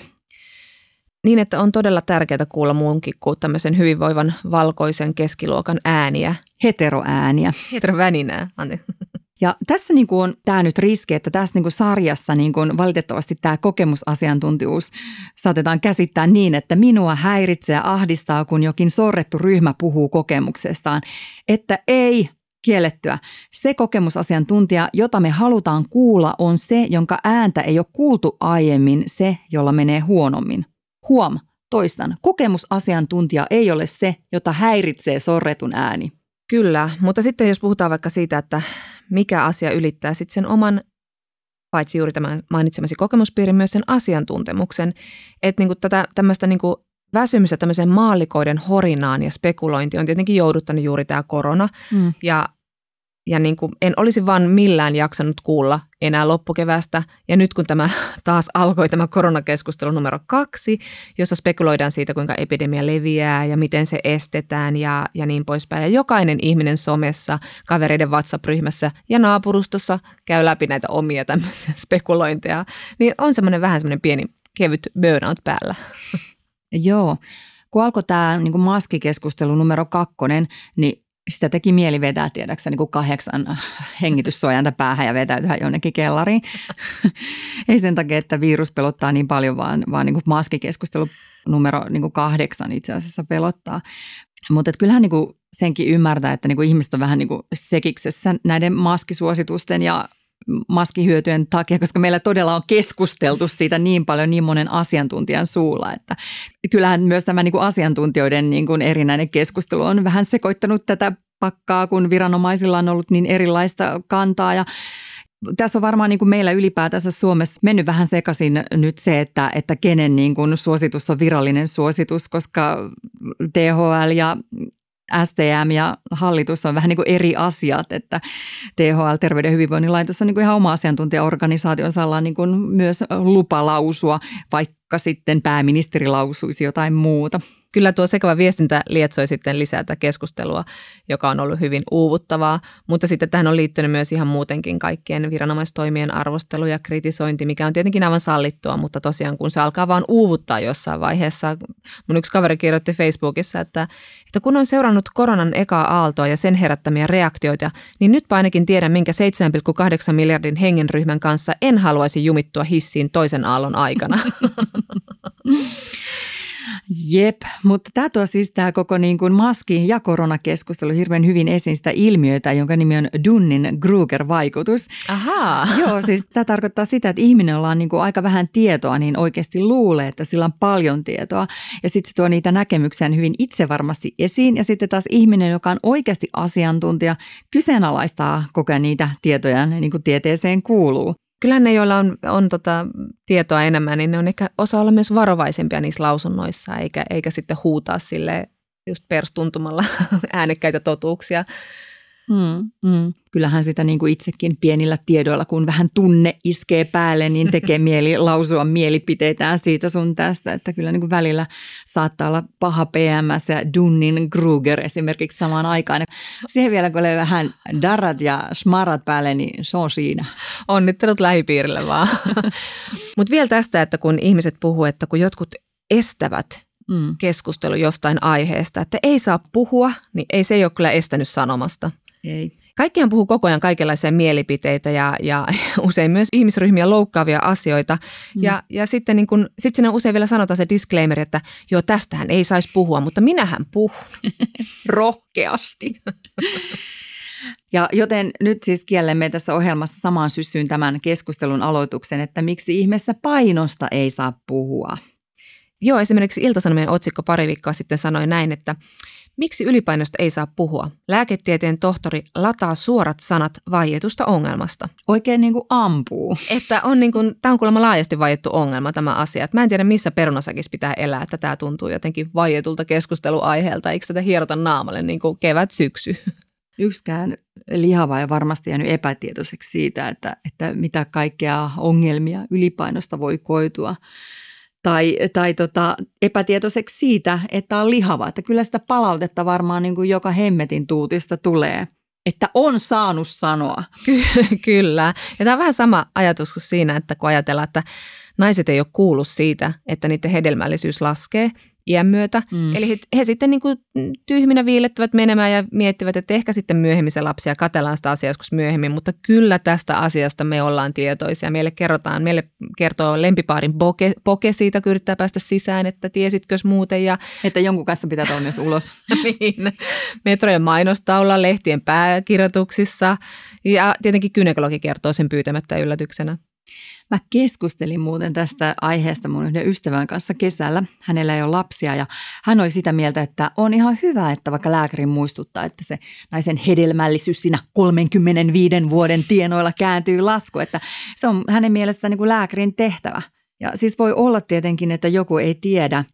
Niin, että on todella tärkeää kuulla muunkin kuin tämmöisen hyvinvoivan valkoisen keskiluokan ääniä. Heteroääniä. Heterovaninää, anteeksi. Ja tässä niin kuin on tämä nyt riski, että tässä niin kuin sarjassa niin kuin valitettavasti tämä kokemusasiantuntijuus saatetaan käsittää niin, että minua häiritsee ja ahdistaa, kun jokin sorrettu ryhmä puhuu kokemuksestaan, että ei kiellettyä. Se kokemusasiantuntija, jota me halutaan kuulla, on se, jonka ääntä ei ole kuultu aiemmin, se, jolla menee huonommin. Huom, toistan, kokemusasiantuntija ei ole se, jota häiritsee sorretun ääni. Kyllä, mutta sitten jos puhutaan vaikka siitä, että mikä asia ylittää sitten sen oman, paitsi juuri tämän mainitsemasi kokemuspiirin, myös sen asiantuntemuksen, että niinku tätä tämmöistä niinku väsymystä tämmöiseen maallikoiden horinaan ja spekulointi on tietenkin jouduttanut juuri tämä korona mm. ja Ja niin kuin en olisi vaan millään jaksanut kuulla enää loppukevästä. Ja nyt kun tämä taas alkoi tämä koronakeskustelu numero kaksi, jossa spekuloidaan siitä, kuinka epidemia leviää ja miten se estetään ja, ja niin poispäin. Ja jokainen ihminen somessa, kavereiden WhatsApp-ryhmässä ja naapurustossa käy läpi näitä omia tämmöisiä spekulointeja. Niin on semmoinen vähän semmoinen pieni kevyt burnout päällä. Joo. Kun alkoi tämä niin kuin maskikeskustelu numero kakkonen, niin sitä teki mieli vetää, tiedäksä, niin kuin kahdeksan hengityssuojainta päähän ja vetäytyä jonnekin kellariin. Ei sen takia, että virus pelottaa niin paljon, vaan, vaan niin kuin maskikeskustelu numero niin kuin kahdeksan itse asiassa pelottaa. Mutta kyllähän niin kuin senkin ymmärtää, että niin kuin ihmiset on vähän niin kuin sekiksessä näiden maskisuositusten ja maskihyötyjen takia, koska meillä todella on keskusteltu siitä niin paljon niin monen asiantuntijan suulla, että kyllähän myös tämä niin kuin asiantuntijoiden niin kuin erinäinen keskustelu on vähän sekoittanut tätä pakkaa, kun viranomaisilla on ollut niin erilaista kantaa ja tässä on varmaan niin kuin meillä ylipäätänsä Suomessa mennyt vähän sekaisin nyt se, että, että kenen niin kuin suositus on virallinen suositus, koska T H L ja S T M ja hallitus on vähän niin kuin eri asiat, että T H L, Terveyden ja hyvinvoinnin laitos, on niin kuin ihan oma asiantuntijaorganisaationsa, ollaan niin kuin myös lupa lausua, vaikka sitten pääministeri lausuisi jotain muuta. Kyllä tuo sekava viestintä lietsoi sitten lisää tätä keskustelua, joka on ollut hyvin uuvuttavaa, mutta sitten tähän on liittynyt myös ihan muutenkin kaikkien viranomaistoimien arvostelu ja kritisointi, mikä on tietenkin aivan sallittua, mutta tosiaan kun se alkaa vaan uuvuttaa jossain vaiheessa. Mun yksi kaveri kirjoitti Facebookissa, että, että kun on seurannut koronan ekaa aaltoa ja sen herättämiä reaktioita, niin nytpä ainakin tiedän, minkä seitsemän pilkku kahdeksan miljardin hengenryhmän kanssa en haluaisi jumittua hissiin toisen aallon aikana. Jep, mutta tämä tuo siis tämä koko niin kuin maski- ja koronakeskustelu hirveän hyvin esiin sitä ilmiötä, jonka nimi on Dunning-Kruger-vaikutus. Ahaa. Joo, siis tämä tarkoittaa sitä, että ihminen, jolla on niin kuin aika vähän tietoa, niin oikeasti luulee, että sillä on paljon tietoa. Ja sitten se tuo niitä näkemyksiä hyvin itsevarmasti esiin. Ja sitten taas ihminen, joka on oikeasti asiantuntija, kyseenalaistaa koko niitä tietoja, niin kuin tieteeseen kuuluu. Kyllähän ne, joilla on, on tota tietoa enemmän, niin ne on ehkä osa olla myös varovaisempia niissä lausunnoissa, eikä, eikä sitten huutaa sille just perstuntumalla äänekkäitä totuuksia. Mm, mm. Kyllähän sitä niin kuin itsekin pienillä tiedoilla, kun vähän tunne iskee päälle, niin tekee mieli lausua mielipiteitään siitä sun tästä. Että kyllä niin kuin välillä saattaa olla paha P M S ja Dunning-Kruger esimerkiksi samaan aikaan. Siihen vielä, kun oli vähän darrat ja smarat päälle, niin se on siinä. Onnittelut lähipiirille vaan. Mutta vielä tästä, että kun ihmiset puhuu, että kun jotkut estävät mm. keskustelu jostain aiheesta, että ei saa puhua, niin ei se ei ole kyllä estänyt sanomasta. Ei. Kaikkihan puhuu koko ajan kaikenlaisia mielipiteitä ja, ja usein myös ihmisryhmiä loukkaavia asioita. Mm. Ja, ja sitten niin kun, sit sinä usein vielä sanotaan se disclaimer, että joo, tästähän ei saisi puhua, mutta minähän puhun. Rohkeasti. Ja joten nyt siis kiellemme tässä ohjelmassa samaan syssyyn tämän keskustelun aloituksen, että miksi ihmeessä painosta ei saa puhua. Joo, esimerkiksi Ilta-Sanomien otsikko pari viikkoa sitten sanoi näin, että miksi ylipainosta ei saa puhua? Lääketieteen tohtori lataa suorat sanat vaietusta ongelmasta. Oikein niin kuin ampuu. Että on niin kuin, tämä on kuulemma laajasti vaiettu ongelma tämä asia. Että mä en tiedä missä perunasakissa pitää elää, että tämä tuntuu jotenkin vaietulta keskusteluaiheelta. Eikö tätä hierota naamalle niin kuin kevät syksy? Yksikään lihava ei varmasti jäänyt epätietoiseksi siitä, että, että mitä kaikkea ongelmia ylipainosta voi koitua. Tai, tai tota, epätietoiseksi siitä, että on lihava. Että kyllä sitä palautetta varmaan niin kuin joka hemmetin tuutista tulee, että on saanut sanoa. Ky- kyllä. Ja tämä on vähän sama ajatus kuin siinä, että kun ajatellaan, että naiset ei ole kuullut siitä, että niiden hedelmällisyys laskee iän myötä. Mm. Eli he, he sitten niin kuin tyhminä viilettävät menemään ja miettivät, että ehkä sitten myöhemmin se lapsia katellaan sitä asiaa joskus myöhemmin, mutta kyllä tästä asiasta me ollaan tietoisia. Meille kerrotaan, meille kertoo lempipaarin poke, poke siitä, kun yrittää päästä sisään, että tiesitkös muuten. Ja että jonkun kanssa pitää tulla myös ulos. Niin. Metrojen mainostaulalla, lehtien pääkirjoituksissa ja tietenkin gynekologi kertoo sen pyytämättä yllätyksenä. Mä keskustelin muuten tästä aiheesta mun yhden ystävän kanssa kesällä. Hänellä ei ole lapsia ja hän oli sitä mieltä, että on ihan hyvä, että vaikka lääkäri muistuttaa, että se naisen hedelmällisyys siinä kolmenkymmenenviiden vuoden tienoilla kääntyy lasku. Että se on hänen mielestään niin kuin lääkärin tehtävä. Ja siis voi olla tietenkin, että joku ei tiedä,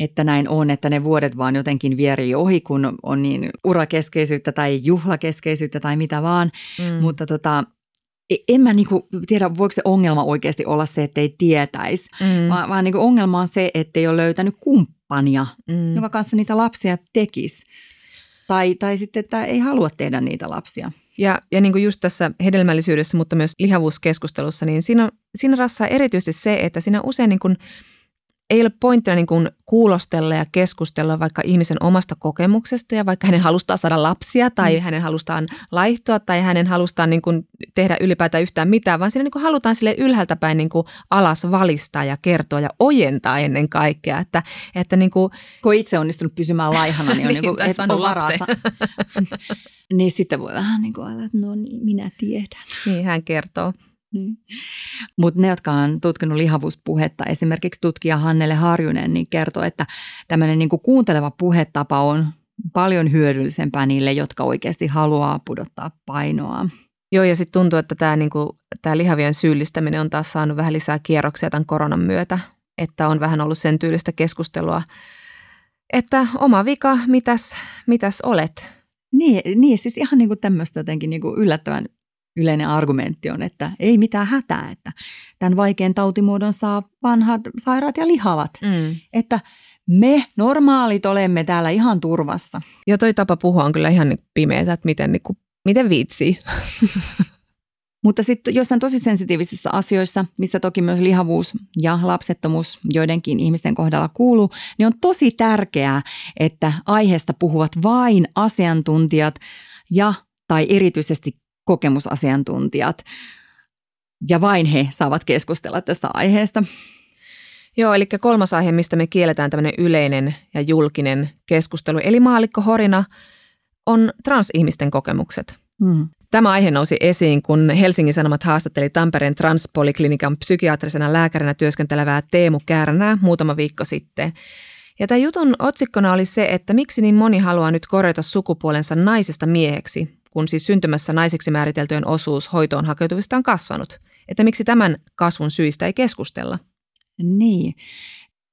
että näin on, että ne vuodet vaan jotenkin vierii ohi, kun on niin urakeskeisyyttä tai juhlakeskeisyyttä tai mitä vaan, mm. mutta tota... En mä niinku tiedä, voiko se ongelma oikeasti olla se, että ei tietäisi, mm. vaan, vaan niinku ongelma on se, että ei ole löytänyt kumppania, mm. joka kanssa niitä lapsia tekisi. Tai, tai sitten, että ei halua tehdä niitä lapsia. Ja, ja niinku just tässä hedelmällisyydessä, mutta myös lihavuuskeskustelussa, niin siinä, on, siinä rassaa erityisesti se, että siinä usein niinku, ei ole pointtina niinku kuulostella ja keskustella vaikka ihmisen omasta kokemuksesta ja vaikka hänen halustaan saada lapsia tai mm. hänen halustaan laihtua tai hänen halustaan niinku tehdä ylipäätään yhtään mitään, vaan siinä niinku halutaan sille ylhäältä päin niinku alas valistaa ja kertoa ja ojentaa ennen kaikkea. Että, että niinku... Kun on itse onnistunut pysymään laihana, niin on niin, niin kuin, on varassa. Niin sitten voi vähän niin kuin ajatella, että no niin, minä tiedän. Niin hän kertoo. Niin. Mutta ne, jotka on tutkinut lihavuuspuhetta, esimerkiksi tutkija Hannele Harjunen, niin kertoo, että tämmöinen niinku kuunteleva puhetapa on paljon hyödyllisempää niille, jotka oikeasti haluaa pudottaa painoa. Joo, ja sitten tuntuu, että tämä niinku, lihavien syyllistäminen on taas saanut vähän lisää kierroksia tämän koronan myötä, että on vähän ollut sen tyylistä keskustelua, että oma vika, mitäs, mitäs olet? Niin, niin, siis ihan niinku tämmöistä jotenkin niinku yllättävän yleinen argumentti on, että ei mitään hätää, että tämän vaikean tautimuodon saa vanhat, sairaat ja lihavat. Mm. Että me normaalit olemme täällä ihan turvassa. Ja toi tapa puhua on kyllä ihan pimeätä, että miten, niin kuin, miten viitsii. Mutta sitten jossain tosi sensitiivisissä asioissa, missä toki myös lihavuus ja lapsettomuus joidenkin ihmisten kohdalla kuuluu, niin on tosi tärkeää, että aiheesta puhuvat vain asiantuntijat ja tai erityisesti kokemusasiantuntijat, ja vain he saavat keskustella tästä aiheesta. Joo, eli kolmas aihe, mistä me kielletään tämmöinen yleinen ja julkinen keskustelu, eli maallikkohorina, on transihmisten kokemukset. Mm. Tämä aihe nousi esiin, kun Helsingin Sanomat haastatteli Tampereen Transpoliklinikan psykiatrisena lääkärinä työskentelevää Teemu Kärnää muutama viikko sitten. Ja tämän jutun otsikkona oli se, että miksi niin moni haluaa nyt korjata sukupuolensa naisesta mieheksi, kun siis syntymässä naiseksi määriteltyjen osuus hoitoon hakeutuvista on kasvanut. Että miksi tämän kasvun syistä ei keskustella? Niin.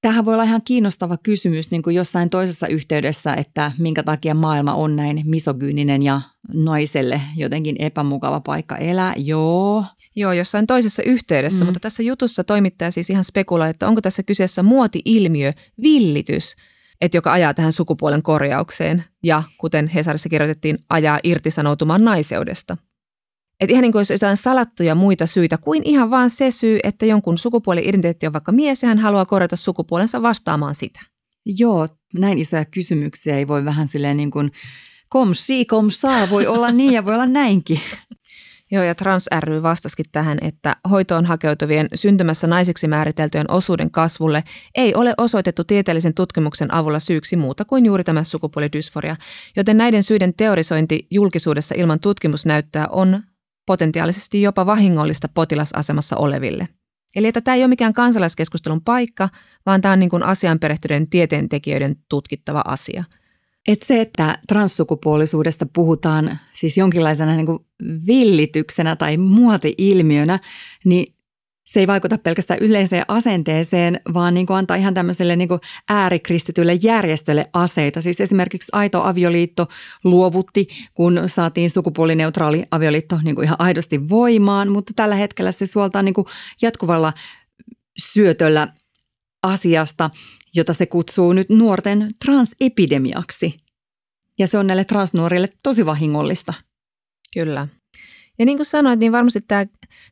Tämähän voi olla ihan kiinnostava kysymys niin kuin jossain toisessa yhteydessä, että minkä takia maailma on näin misogyyninen ja naiselle jotenkin epämukava paikka elää. Joo. Joo, jossain toisessa yhteydessä, mm. mutta tässä jutussa toimittaja siis ihan spekuloi, että onko tässä kyseessä muoti-ilmiö, villitys, että joka ajaa tähän sukupuolen korjaukseen ja, kuten Hesarissa kirjoitettiin, ajaa irtisanoutumaan naiseudesta. Että ihan niin kuin olisi jotain salattuja muita syitä kuin ihan vaan se syy, että jonkun sukupuoli-identiteetti on vaikka mies ja hän haluaa korjata sukupuolensa vastaamaan sitä. Joo, näin isoja kysymyksiä ei voi vähän silleen niin kuin kom si, kom saa, voi olla niin ja voi olla näinkin. Joo, ja Trans ry vastasikin tähän, että hoitoon hakeutuvien syntymässä naiseksi määriteltyjen osuuden kasvulle ei ole osoitettu tieteellisen tutkimuksen avulla syyksi muuta kuin juuri tämä sukupuolidysforia, joten näiden syiden teorisointi julkisuudessa ilman tutkimusnäyttöä on potentiaalisesti jopa vahingollista potilasasemassa oleville. Eli että tämä ei ole mikään kansalaiskeskustelun paikka, vaan tämä on niin kuin asiaan perehtyneiden tieteentekijöiden tutkittava asia. Että se, että transsukupuolisuudesta puhutaan siis jonkinlaisena niin kuin villityksenä tai muoti-ilmiönä, niin se ei vaikuta pelkästään yleiseen asenteeseen, vaan niin kuin antaa ihan tämmöiselle niin kuin äärikristitylle järjestölle aseita. Siis esimerkiksi Aito avioliitto luovutti, kun saatiin sukupuolineutraali avioliitto niin kuin ihan aidosti voimaan, mutta tällä hetkellä se suoltaa niin kuin jatkuvalla syötöllä asiasta, jota se kutsuu nyt nuorten transepidemiaksi. Ja se on näille transnuorille tosi vahingollista. Kyllä. Ja niin kuin sanoit, niin varmasti tämä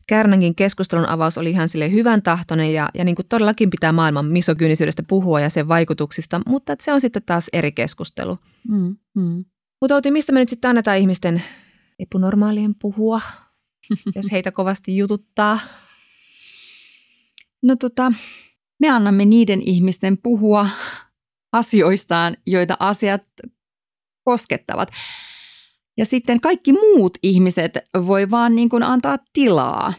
Kärnänkin keskustelun avaus oli ihan silleen hyvän tahtoinen ja, ja niin kuin todellakin pitää maailman misogyynisyydestä puhua ja sen vaikutuksista, mutta se on sitten taas eri keskustelu. Mm, mm. Mutta Outi, mistä me nyt sitten annetaan ihmisten epunormaalien puhua, jos heitä kovasti jututtaa? No tota... Me annamme niiden ihmisten puhua asioistaan, joita asiat koskettavat. Ja sitten kaikki muut ihmiset voi vaan niin kuin antaa tilaa.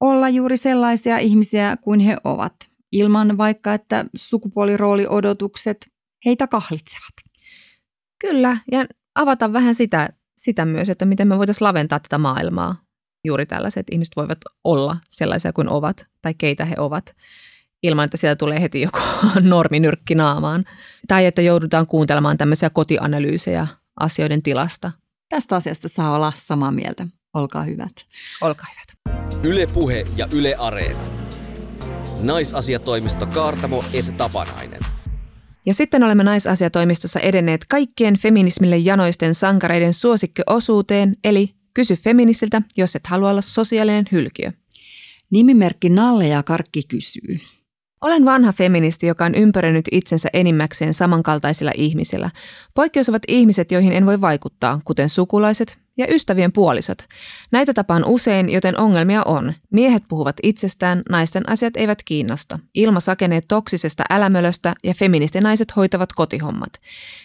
olla juuri sellaisia ihmisiä kuin he ovat, ilman vaikka, että sukupuolirooliodotukset heitä kahlitsevat. Kyllä, ja avata vähän sitä, sitä myös, että miten me voitaisiin laventaa tätä maailmaa. Juuri tällaiset ihmiset voivat olla sellaisia kuin ovat tai keitä he ovat, ilman että siellä tulee heti joku norminyrkki naamaan. Tai että joudutaan kuuntelemaan tämmöisiä kotianalyysejä asioiden tilasta. Tästä asiasta saa olla samaa mieltä. Olkaa hyvät. Olkaa hyvät. Yle Puhe ja Yle Areena. Naisasiatoimisto Kaartamo et Tapanainen. Ja sitten olemme naisasiatoimistossa edenneet kaikkien feminismille janoisten sankareiden suosikkiosuuteen, eli kysy feministiltä, jos et halua olla sosiaalinen hylkiö. Nimimerkki Nalle ja Karkki kysyy. Olen vanha feministi, joka on ympäröinyt itsensä enimmäkseen samankaltaisilla ihmisillä. Poikkeus ovat ihmiset, joihin en voi vaikuttaa, kuten sukulaiset ja ystävien puolisot. Näitä tapaan usein, joten ongelmia on. Miehet puhuvat itsestään, naisten asiat eivät kiinnosta. Ilma sakenee toksisesta älämölöstä ja feministinaiset hoitavat kotihommat.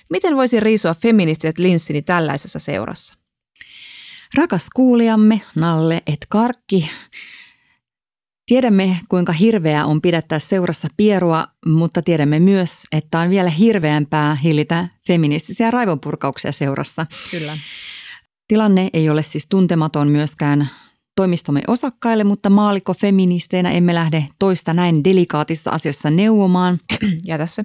Miten voisi riisua feministiset linssini tällaisessa seurassa? Rakas kuulijamme, Nalle et Karkki. Tiedämme, kuinka hirveää on pidättää seurassa pierua, mutta tiedämme myös, että on vielä hirveämpää hillitä feministisiä raivonpurkauksia seurassa. Kyllä. Tilanne ei ole siis tuntematon myöskään toimistomme osakkaille, mutta maallikkofeministeinä emme lähde toista näin delikaatissa asiassa neuvomaan. Jätä se.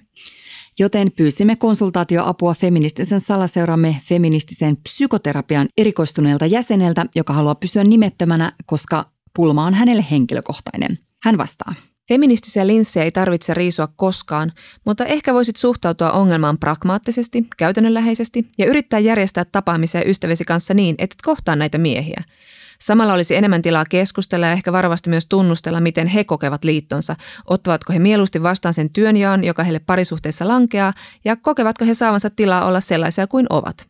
Joten pyysimme konsultaatioapua feministisen salaseuramme feministisen psykoterapian erikoistuneelta jäseneltä, joka haluaa pysyä nimettömänä, koska pulma on hänelle henkilökohtainen. Hän vastaa. Feministisiä linssejä ei tarvitse riisua koskaan, mutta ehkä voisit suhtautua ongelmaan pragmaattisesti, käytännönläheisesti ja yrittää järjestää tapaamisia ystäväsi kanssa niin, että et kohtaa näitä miehiä. Samalla olisi enemmän tilaa keskustella ja ehkä varovasti myös tunnustella, miten he kokevat liittonsa, ottavatko he mieluusti vastaan sen työnjaan, joka heille parisuhteessa lankeaa, ja kokevatko he saavansa tilaa olla sellaisia kuin ovat.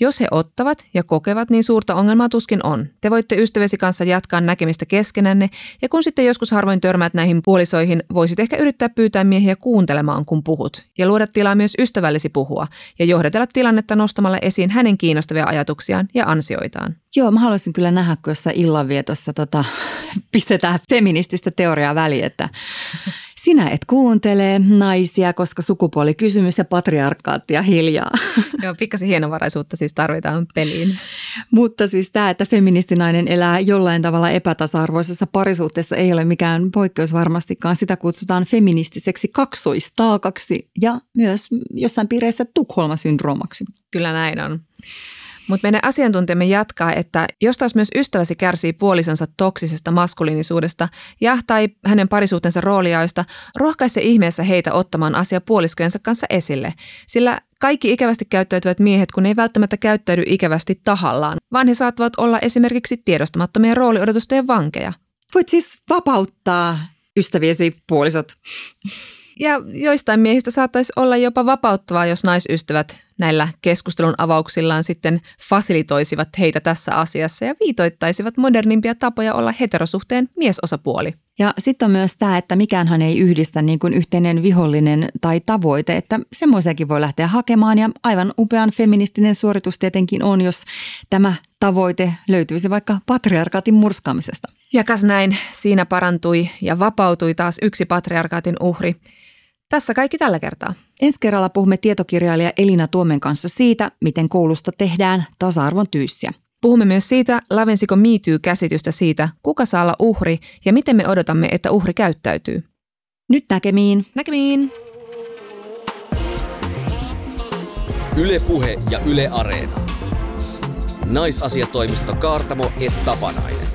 Jos he ottavat ja kokevat, niin suurta ongelmaa tuskin on. Te voitte ystäväsi kanssa jatkaa näkemistä keskenänne, ja kun sitten joskus harvoin törmäät näihin puolisoihin, voisit ehkä yrittää pyytää miehiä kuuntelemaan, kun puhut, ja luoda tilaa myös ystävällesi puhua, ja johdatella tilannetta nostamalla esiin hänen kiinnostavia ajatuksiaan ja ansioitaan. Joo, mä haluaisin kyllä nähdä, kun jossain illanvietossa tota, pistetään feminististä teoriaa väliin, että sinä et kuuntele naisia, koska sukupuolikysymys ja patriarkaattia hiljaa. Joo, pikkasen hienovaraisuutta siis tarvitaan peliin. Mutta siis tämä, että feministinainen elää jollain tavalla epätasa-arvoisessa parisuhteessa, ei ole mikään poikkeus varmastikaan. Sitä kutsutaan feministiseksi kaksoistaakaksi ja myös jossain piireissä Tukholma-syndroomaksi. Kyllä näin on. Mutta meidän asiantuntijamme jatkaa, että jos taas myös ystäväsi kärsii puolisonsa toksisesta maskuliinisuudesta ja tai hänen parisuutensa roolijaoista, rohkaise ihmeessä heitä ottamaan asia puoliskojensa kanssa esille. Sillä kaikki ikävästi käyttäytyvät miehet, kun ei välttämättä käyttäydy ikävästi tahallaan, vaan he saattavat olla esimerkiksi tiedostamattomien rooliodotusten vankeja. Voit siis vapauttaa ystäviesi puolisot. Ja joistain miehistä saattaisi olla jopa vapauttavaa, jos naisystävät näillä keskustelun avauksillaan sitten fasilitoisivat heitä tässä asiassa ja viitoittaisivat modernimpia tapoja olla heterosuhteen miesosapuoli. Ja sitten on myös tämä, että mikäänhän ei yhdistä niin kuin yhteinen vihollinen tai tavoite, että semmoisiakin voi lähteä hakemaan ja aivan upean feministinen suoritus tietenkin on, jos tämä tavoite löytyisi vaikka patriarkaatin murskaamisesta. Ja kas näin, siinä parantui ja vapautui taas yksi patriarkaatin uhri. Tässä kaikki tällä kertaa. Ensi kerralla puhumme tietokirjailija Elina Tuomen kanssa siitä, miten koulusta tehdään tasa-arvon tyyssiä. Puhumme myös siitä, lavensiko Me Too-käsitystä siitä, kuka saa olla uhri ja miten me odotamme, että uhri käyttäytyy. Nyt näkemiin. Näkemiin. Yle Puhe ja Yle Areena. Naisasiatoimisto Kaartamo et Tapanainen.